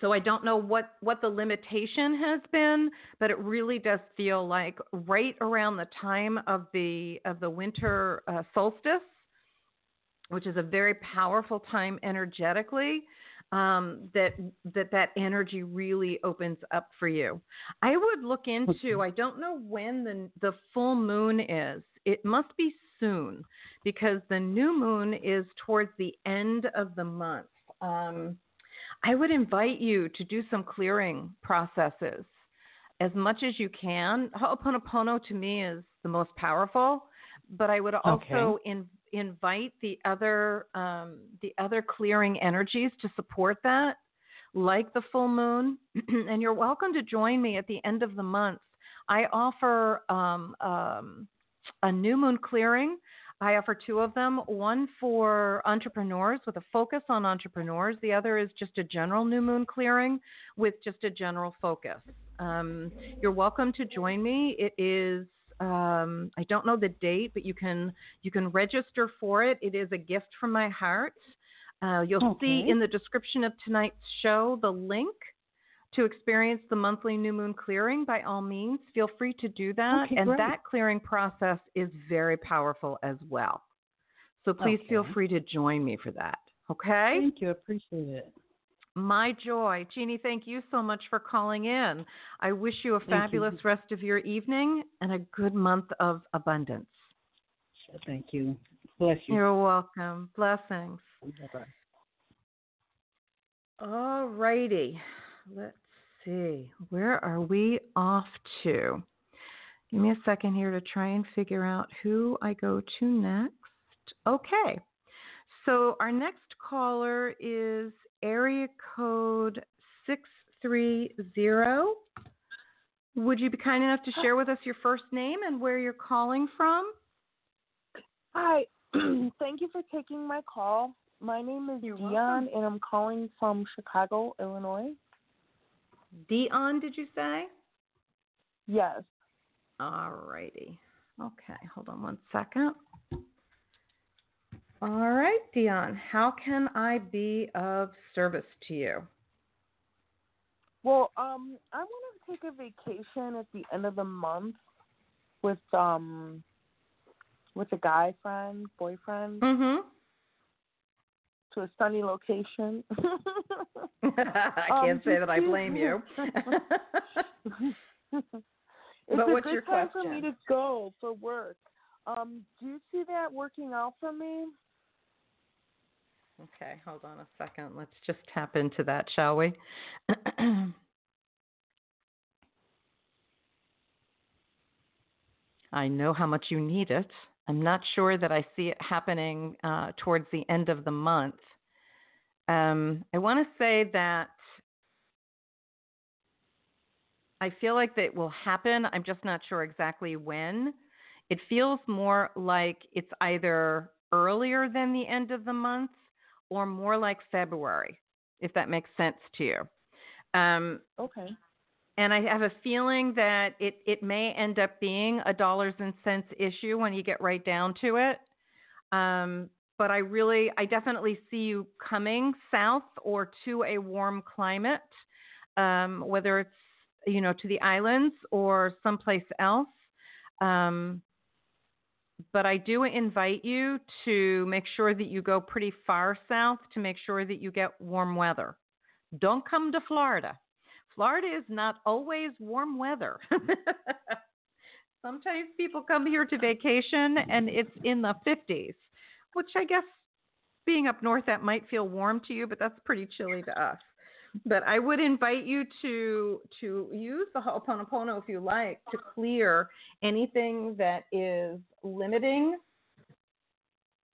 So I don't know what, what the limitation has been, but it really does feel like right around the time of the of the winter uh, solstice, which is a very powerful time energetically. Um, that, that that energy really opens up for you. I would look into, I don't know when the, the full moon is. It must be soon because the new moon is towards the end of the month. Um, I would invite you to do some clearing processes as much as you can. Ho'oponopono to me is the most powerful, but I would also okay. invite invite the other um, the other clearing energies to support that, like the full moon. And you're welcome to join me at the end of the month. I offer um, um, a new moon clearing. I offer two of them, one for entrepreneurs with a focus on entrepreneurs. The other is just a general new moon clearing with just a general focus. Um, you're welcome to join me. It is Um, I don't know the date, but you can you can register for it. It is a gift from my heart. Uh, you'll okay. see in the description of tonight's show the link to experience the monthly new moon clearing, by all means, feel free to do that. Okay, and great. That clearing process is very powerful as well. So please okay. feel free to join me for that. Okay? Thank you. I appreciate it. My joy. Jeannie, thank you so much for calling in. I wish you a fabulous you. rest of your evening and a good month of abundance. Thank you. Bless you. You're welcome. Blessings. Bye-bye. All righty. Let's see. Where are we off to? Give me a second here to try and figure out who I go to next. Okay. So our next caller is area code six three zero. Would you be kind enough to share with us your first name and where you're calling from? Hi. Thank you for taking my call. My name is You're Dion, welcome. and I'm calling from Chicago, Illinois. Dion, did you say? Yes. All righty. Okay, hold on one second. All right, Dion, how can I be of service to you? Well, um, I want to take a vacation at the end of the month with um with a guy friend, boyfriend. Mm-hmm. To a sunny location. I can't um, say that I blame you. But what's your question? It's a good time for me to go for work. Um, do you see that working out for me? Okay, hold on a second. Let's just tap into that, shall we? I know how much you need it. I'm not sure that I see it happening uh, towards the end of the month. Um, I want to say that I feel like that will happen. I'm just not sure exactly when. It feels more like it's either earlier than the end of the month or more like February, if that makes sense to you. Um, okay. And I have a feeling that it, it may end up being a dollars and cents issue when you get right down to it. Um, but I really, I definitely see you coming south or to a warm climate, um, whether it's, you know, to the islands or someplace else. Um, but I do invite you to make sure that you go pretty far south to make sure that you get warm weather. Don't come to Florida. Florida is not always warm weather. Sometimes people come here to vacation and it's in the fifties, which I guess being up north, that might feel warm to you, but that's pretty chilly to us. But I would invite you to to use the Ho'oponopono if you like to clear anything that is limiting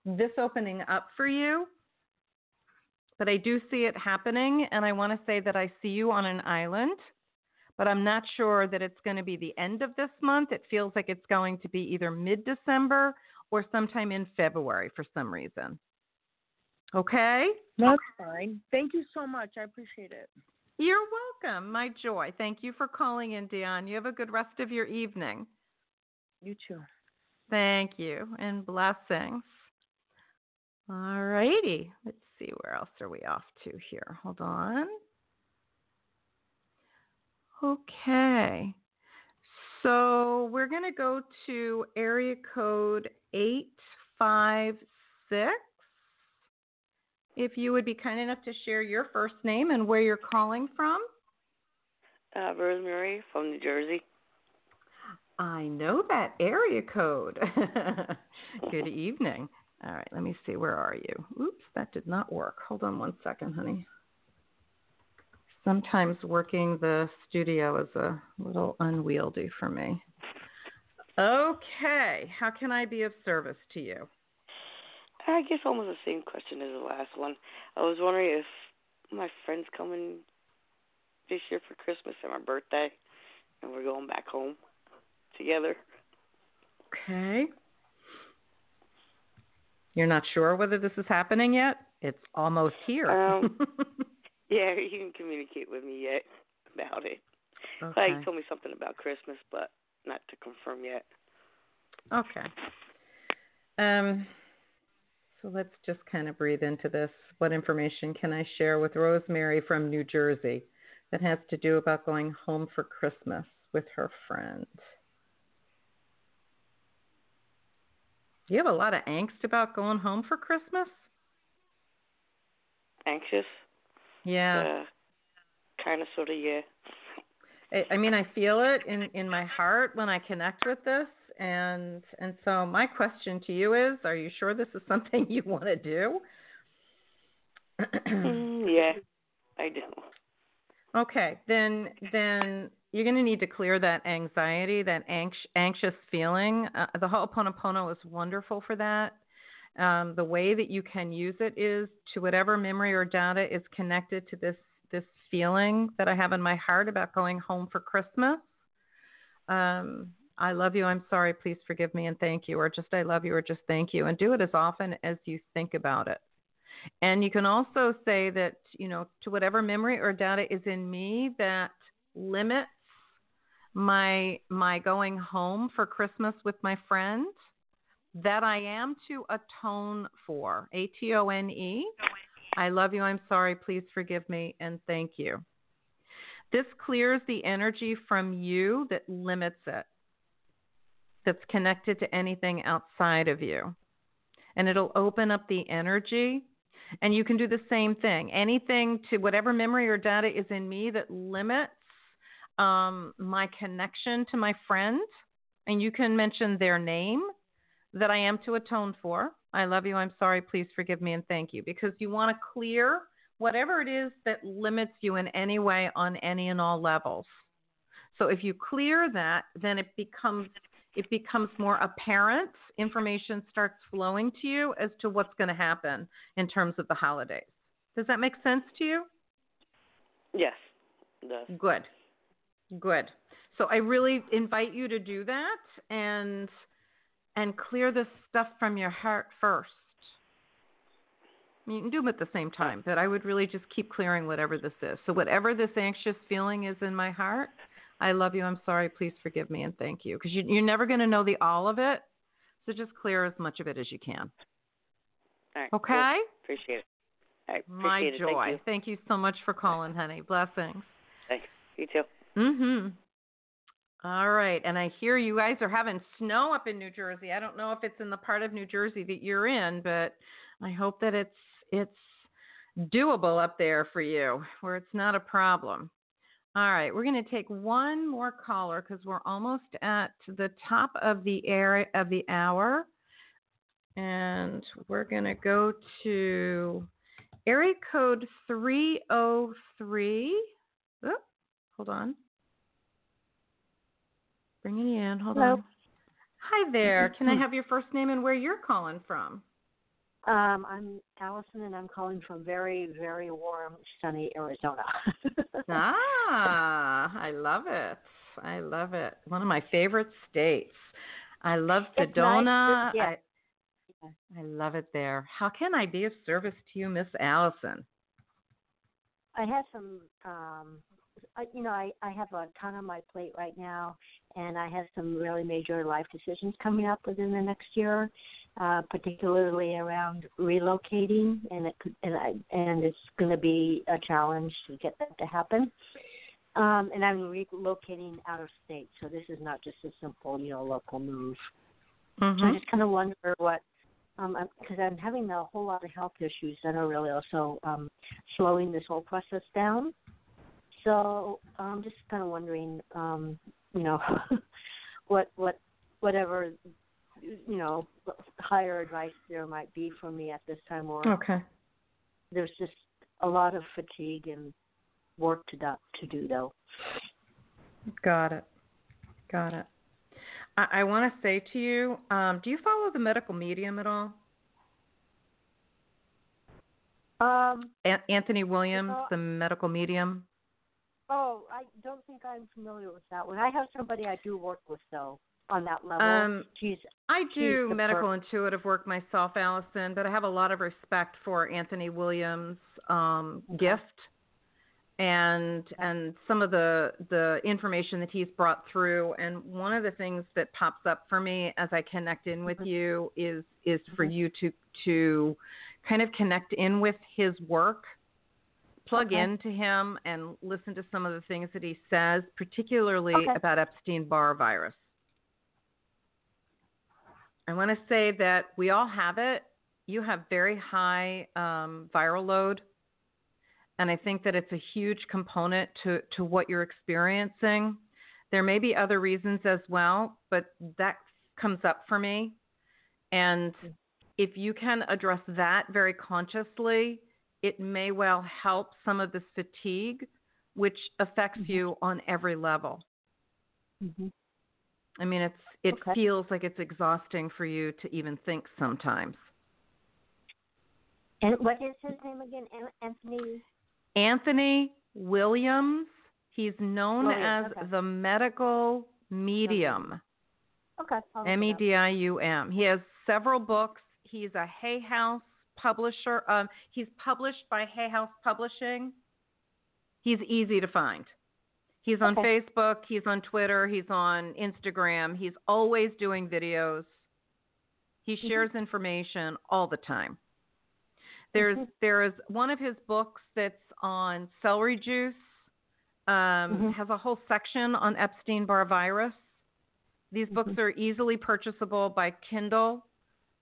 this opening up for you. But I do see it happening, and I want to say that I see you on an island, but I'm not sure that it's going to be the end of this month. It feels like it's going to be either mid-December or sometime in February for some reason. Okay? That's fine. Thank you so much. I appreciate it. You're welcome. My joy. Thank you for calling in, Dion. You have a good rest of your evening. You too. Thank you, and blessings. All righty. Let's see, where else are we off to here? Hold on. Okay. So we're going to go to area code eight five six. If you would be kind enough to share your first name and where you're calling from. Uh, Rosemary from New Jersey. I know that area code. Good evening. All right, let me see. Where are you? Oops, that did not work. Hold on one second, honey. Sometimes working the studio is a little unwieldy for me. Okay, how can I be of service to you? I guess almost the same question as the last one. I was wondering if my friend's coming this year for Christmas and my birthday, and we're going back home together. Okay. You're not sure whether this is happening yet? It's almost here. Um, yeah, he didn't communicate with me yet about it. Okay. Like, he told me something about Christmas, but not to confirm yet. Okay. Um. So let's just kind of breathe into this. What information can I share with Rosemary from New Jersey? that has to do about going home for Christmas with her friend. Do you have a lot of angst about going home for Christmas? Anxious? Yeah. Uh, kind of, sort of, yeah. I, I mean, I feel it in, in my heart when I connect with this. And and so my question to you is, are you sure this is something you want to do? Yeah, I do. Okay, then then you're going to need to clear that anxiety, that anx- anxious feeling. Uh, the Ho'oponopono is wonderful for that. Um, the way that you can use it is to whatever memory or data is connected to this, this feeling that I have in my heart about going home for Christmas. Um, I love you, I'm sorry, please forgive me, and thank you, or just I love you, or just thank you, and do it as often as you think about it. And you can also say that, you know, to whatever memory or data is in me that limits my my going home for Christmas with my friend, that I am to atone for. A T O N E, I love you, I'm sorry, please forgive me, and thank you. This clears the energy from you that limits it, that's connected to anything outside of you. And it'll open up the energy. And you can do the same thing. Anything to whatever memory or data is in me that limits um, my connection to my friend, and you can mention their name, that I am to atone for. I love you, I'm sorry, please forgive me, and thank you. Because you want to clear whatever it is that limits you in any way on any and all levels. So if you clear that, then it becomes... it becomes more apparent. Information starts flowing to you as to what's going to happen in terms of the holidays. Does that make sense to you? Yes, it does. Good. Good. So I really invite you to do that and and clear this stuff from your heart first. You can do them at the same time, but I would really just keep clearing whatever this is. So whatever this anxious feeling is in my heart, I love you, I'm sorry, please forgive me, and thank you. Because you, you're never going to know the all of it, so just clear as much of it as you can. All right. Okay? Cool. Appreciate it. All right. My appreciate joy. It. Thank, you. Thank you so much for calling, honey. Blessings. Thanks. You too. Mm-hmm. All right. And I hear you guys are having snow up in New Jersey. I don't know if it's in the part of New Jersey that you're in, but I hope that it's it's doable up there for you where it's not a problem. All right, we're going to take one more caller because we're almost at the top of the area of the hour, and we're going to go to area code three oh three. Oops, hold on. Bringing you in. Hold Hello. on. Hi there. Can I have your first name and where you're calling from? Um, I'm Allison, and I'm calling from very, very warm, sunny Arizona. Ah, I love it. I love it. One of my favorite states. I love Sedona. Nice. Yeah. I, I love it there. How can I be of service to you, Miss Allison? I have some, um, I, you know, I, I have a ton on my plate right now, and I have some really major life decisions coming up within the next year. Uh, particularly around relocating, and it could, and I, and it's going to be a challenge to get that to happen. Um, and I'm relocating out of state, so this is not just a simple, you know, local move. Mm-hmm. So I just kind of wonder what, um, because I'm, I'm having a whole lot of health issues that are really also um, slowing this whole process down. So I'm just kind of wondering, um, you know, what what whatever. you know, higher advice there might be for me at this time. Or okay. There's just a lot of fatigue and work to do, to do though. Got it. Got it. I, I want to say to you, um, do you follow the medical medium at all? Um, A- Anthony Williams, you know, the medical medium. Oh, I don't think I'm familiar with that one. I have somebody I do work with though. On that level, um, she's, I do she's medical first. intuitive work myself, Allison, but I have a lot of respect for Anthony Williams' um, okay. gift and and some of the the information that he's brought through. And one of the things that pops up for me as I connect in with mm-hmm. you is is for mm-hmm. you to to kind of connect in with his work plug okay. into him and listen to some of the things that he says, particularly okay. about Epstein-Barr virus. I want to say that we all have it. You have very high um, viral load, and I think that it's a huge component to, to what you're experiencing. There may be other reasons as well, but that comes up for me. And if you can address that very consciously, it may well help some of this fatigue, which affects mm-hmm. you on every level. Mm-hmm. I mean, it's it okay. feels like it's exhausting for you to even think sometimes. And what is his name again? Anthony? Anthony Williams. He's known Williams. as okay. the Medical Medium. Okay. okay. M E D I U M. He has several books. He's a Hay House publisher. Um, he's published by Hay House Publishing. He's easy to find. He's on okay. Facebook. He's on Twitter. He's on Instagram. He's always doing videos. He shares mm-hmm. information all the time. There's mm-hmm. there is one of his books that's on celery juice. Um, mm-hmm. Has a whole section on Epstein-Barr virus. These mm-hmm. books are easily purchasable by Kindle.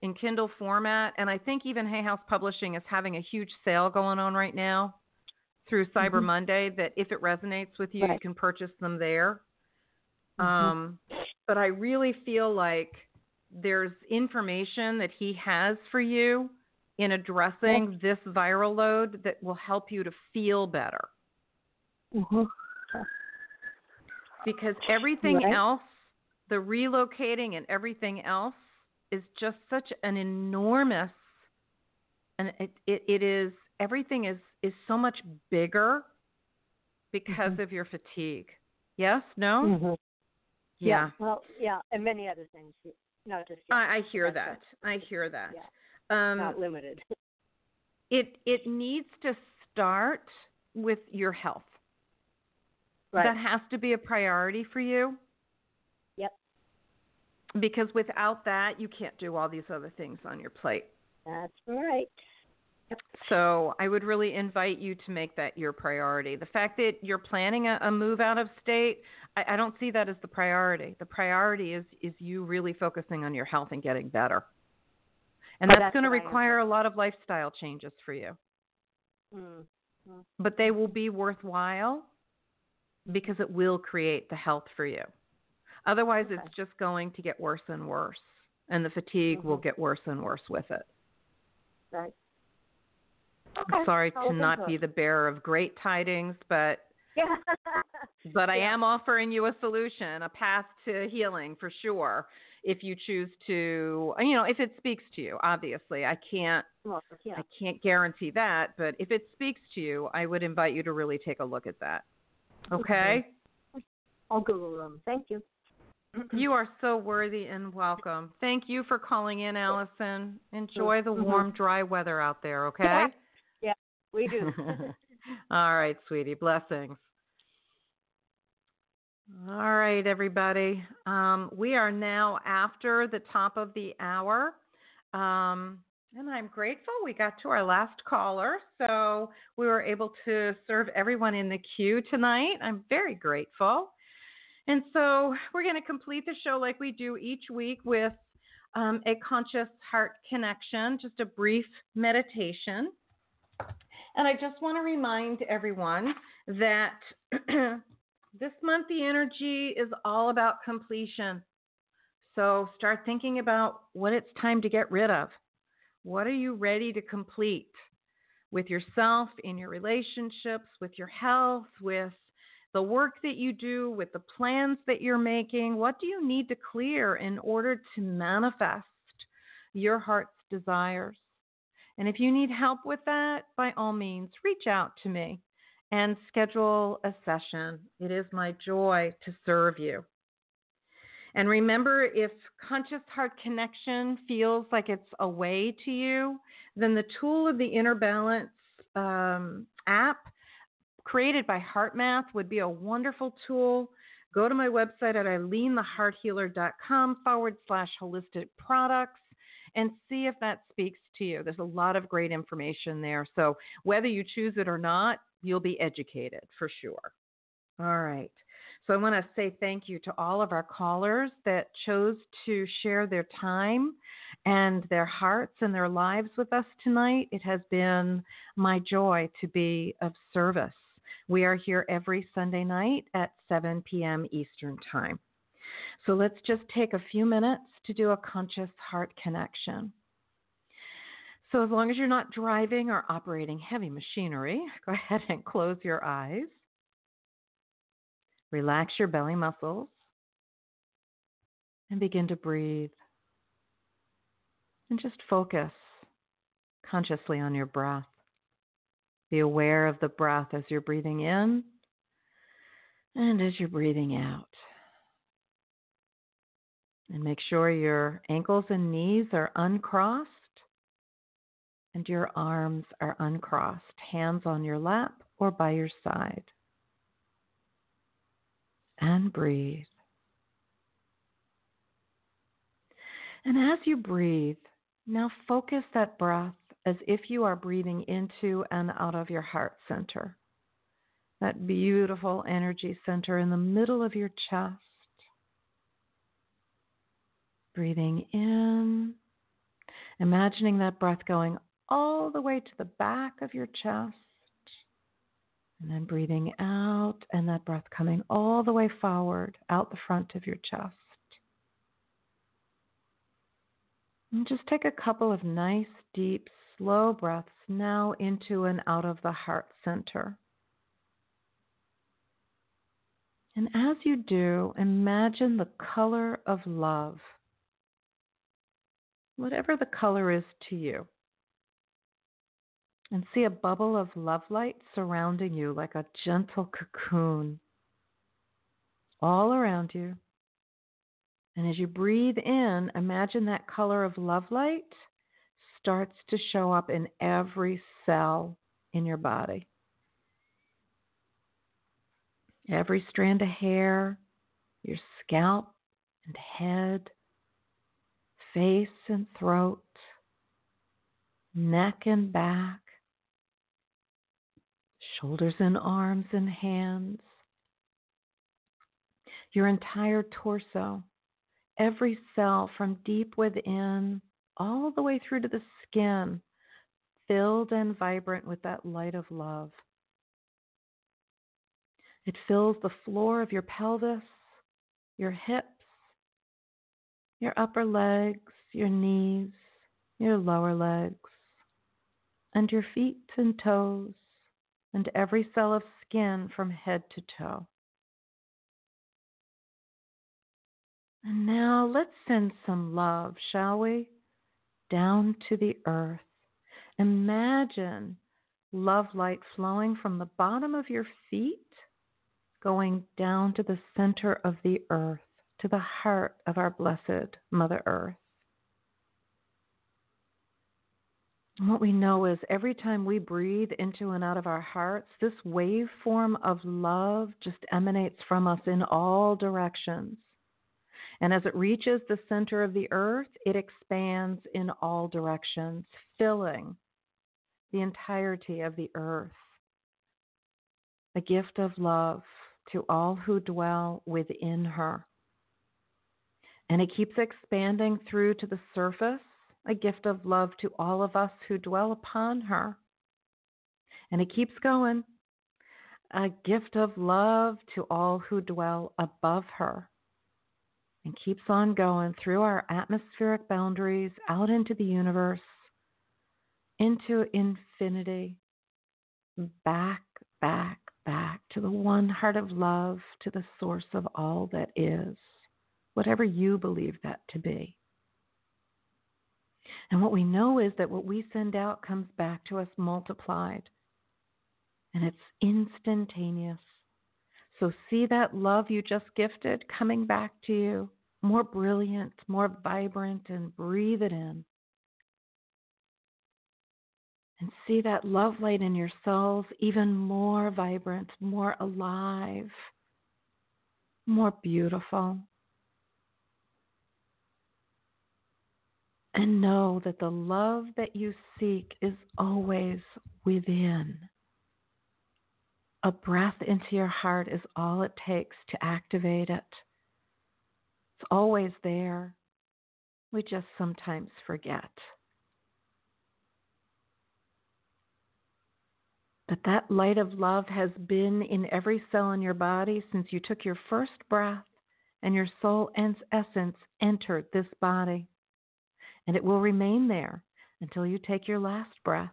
In Kindle format, and I think even Hay House Publishing is having a huge sale going on right now through Cyber mm-hmm. Monday that if it resonates with you, right. you can purchase them there. Mm-hmm. Um, but I really feel like there's information that he has for you in addressing yeah. this viral load that will help you to feel better. Mm-hmm. Because everything right. else, the relocating and everything else, is just such an enormous, and it, it, it is, everything is, is so much bigger because mm-hmm. of your fatigue. Yes? No? Mm-hmm. Yeah. yeah. Well, yeah. And many other things. No, just. Yeah. I, I hear That's that. Right. I hear that. Yeah. Um, Not limited. It, it needs to start with your health. Right. That has to be a priority for you. Because without that, you can't do all these other things on your plate. That's right. Yep. So I would really invite you to make that your priority. The fact that you're planning a, a move out of state, I, I don't see that as the priority. The priority is, is you really focusing on your health and getting better. And that's, that's going to require a lot of lifestyle changes for you. Mm-hmm. But they will be worthwhile because it will create the health for you. Otherwise, okay. it's just going to get worse and worse, and the fatigue mm-hmm. will get worse and worse with it. Right. Okay. I'm sorry I'll to not to be the bearer of great tidings, but yeah. but I yeah. am offering you a solution, a path to healing for sure, if you choose to, you know, if it speaks to you. Obviously, I can't, well, yeah. I can't guarantee that, but if it speaks to you, I would invite you to really take a look at that. Okay? okay. I'll Google them. Thank you. You are so worthy and welcome. Thank you for calling in, Allison. Enjoy the warm, dry weather out there, okay? Yeah, yeah we do. All right, sweetie. Blessings. All right, everybody. Um, we are now after the top of the hour, um, and I'm grateful we got to our last caller, so we were able to serve everyone in the queue tonight. I'm very grateful. And so we're going to complete the show like we do each week with um, a conscious heart connection, just a brief meditation. And I just want to remind everyone that this month the energy is all about completion. So start thinking about what it's time to get rid of. What are you ready to complete with yourself, in your relationships, with your health, with the work that you do, with the plans that you're making? What do you need to clear in order to manifest your heart's desires? And if you need help with that, by all means, reach out to me and schedule a session. It is my joy to serve you. And remember, if conscious heart connection feels like it's a way to you, then the tool of the Inner Balance um, app created by HeartMath would be a wonderful tool. Go to my website at Ilene The Heart Healer dot com forward slash holistic products and see if that speaks to you. There's a lot of great information there. So whether you choose it or not, you'll be educated for sure. All right. So I want to say thank you to all of our callers that chose to share their time and their hearts and their lives with us tonight. It has been my joy to be of service. We are here every Sunday night at seven p.m. Eastern Time. So let's just take a few minutes to do a conscious heart connection. So as long as you're not driving or operating heavy machinery, go ahead and close your eyes. Relax your belly muscles and begin to breathe. And just focus consciously on your breath. Be aware of the breath as you're breathing in and as you're breathing out. And make sure your ankles and knees are uncrossed and your arms are uncrossed, hands on your lap or by your side. And breathe. And as you breathe, now focus that breath as if you are breathing into and out of your heart center, that beautiful energy center in the middle of your chest. Breathing in, imagining that breath going all the way to the back of your chest, and then breathing out, and that breath coming all the way forward, out the front of your chest. And just take a couple of nice, deep, slow breaths now into and out of the heart center. And as you do, imagine the color of love, whatever the color is to you. And see a bubble of love light surrounding you like a gentle cocoon all around you. And as you breathe in, imagine that color of love light starts to show up in every cell in your body. Every strand of hair, your scalp and head, face and throat, neck and back, shoulders and arms and hands, your entire torso, every cell from deep within all the way through to the skin, filled and vibrant with that light of love. It fills the floor of your pelvis, your hips, your upper legs, your knees, your lower legs, and your feet and toes, and every cell of skin from head to toe. And now let's send some love, shall we, down to the earth. Imagine love light flowing from the bottom of your feet, going down to the center of the earth, to the heart of our blessed Mother Earth. And what we know is every time we breathe into and out of our hearts, this waveform of love just emanates from us in all directions. And as it reaches the center of the earth, it expands in all directions, filling the entirety of the earth. A gift of love to all who dwell within her. And it keeps expanding through to the surface, a gift of love to all of us who dwell upon her. And it keeps going, a gift of love to all who dwell above her, and keeps on going through our atmospheric boundaries, out into the universe, into infinity, back, back, back to the one heart of love, to the source of all that is, whatever you believe that to be. And what we know is that what we send out comes back to us multiplied. And it's instantaneous. So see that love you just gifted coming back to you, more brilliant, more vibrant, and breathe it in. And see that love light in your cells even more vibrant, more alive, more beautiful. And know that the love that you seek is always within. A breath into your heart is all it takes to activate it. It's always there. We just sometimes forget. But that light of love has been in every cell in your body since you took your first breath and your soul and essence entered this body. And it will remain there until you take your last breath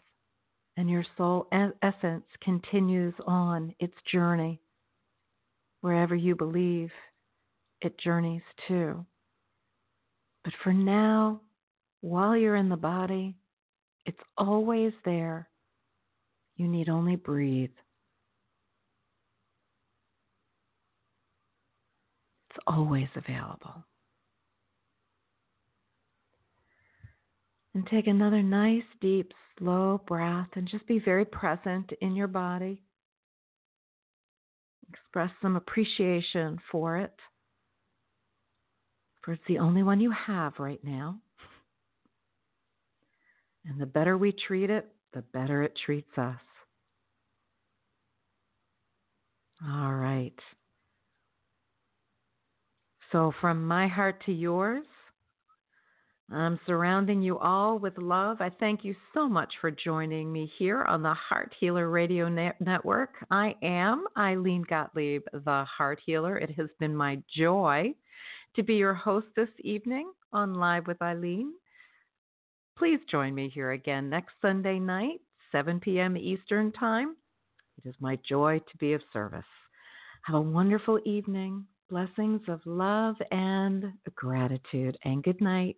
and your soul and essence continues on its journey. Wherever you believe, it journeys too. But for now, while you're in the body, it's always there. You need only breathe. It's always available. And take another nice, deep, slow breath and just be very present in your body. Express some appreciation for it, for it's the only one you have right now. And the better we treat it, the better it treats us. All right. So from my heart to yours, I'm surrounding you all with love. I thank you so much for joining me here on the Heart Healer Radio Net- Network. I am Ilene Gottlieb, the Heart Healer. It has been my joy to be your host this evening on Live with Ilene. Please join me here again next Sunday night, seven p.m. Eastern Time. It is my joy to be of service. Have a wonderful evening. Blessings of love and gratitude, and good night.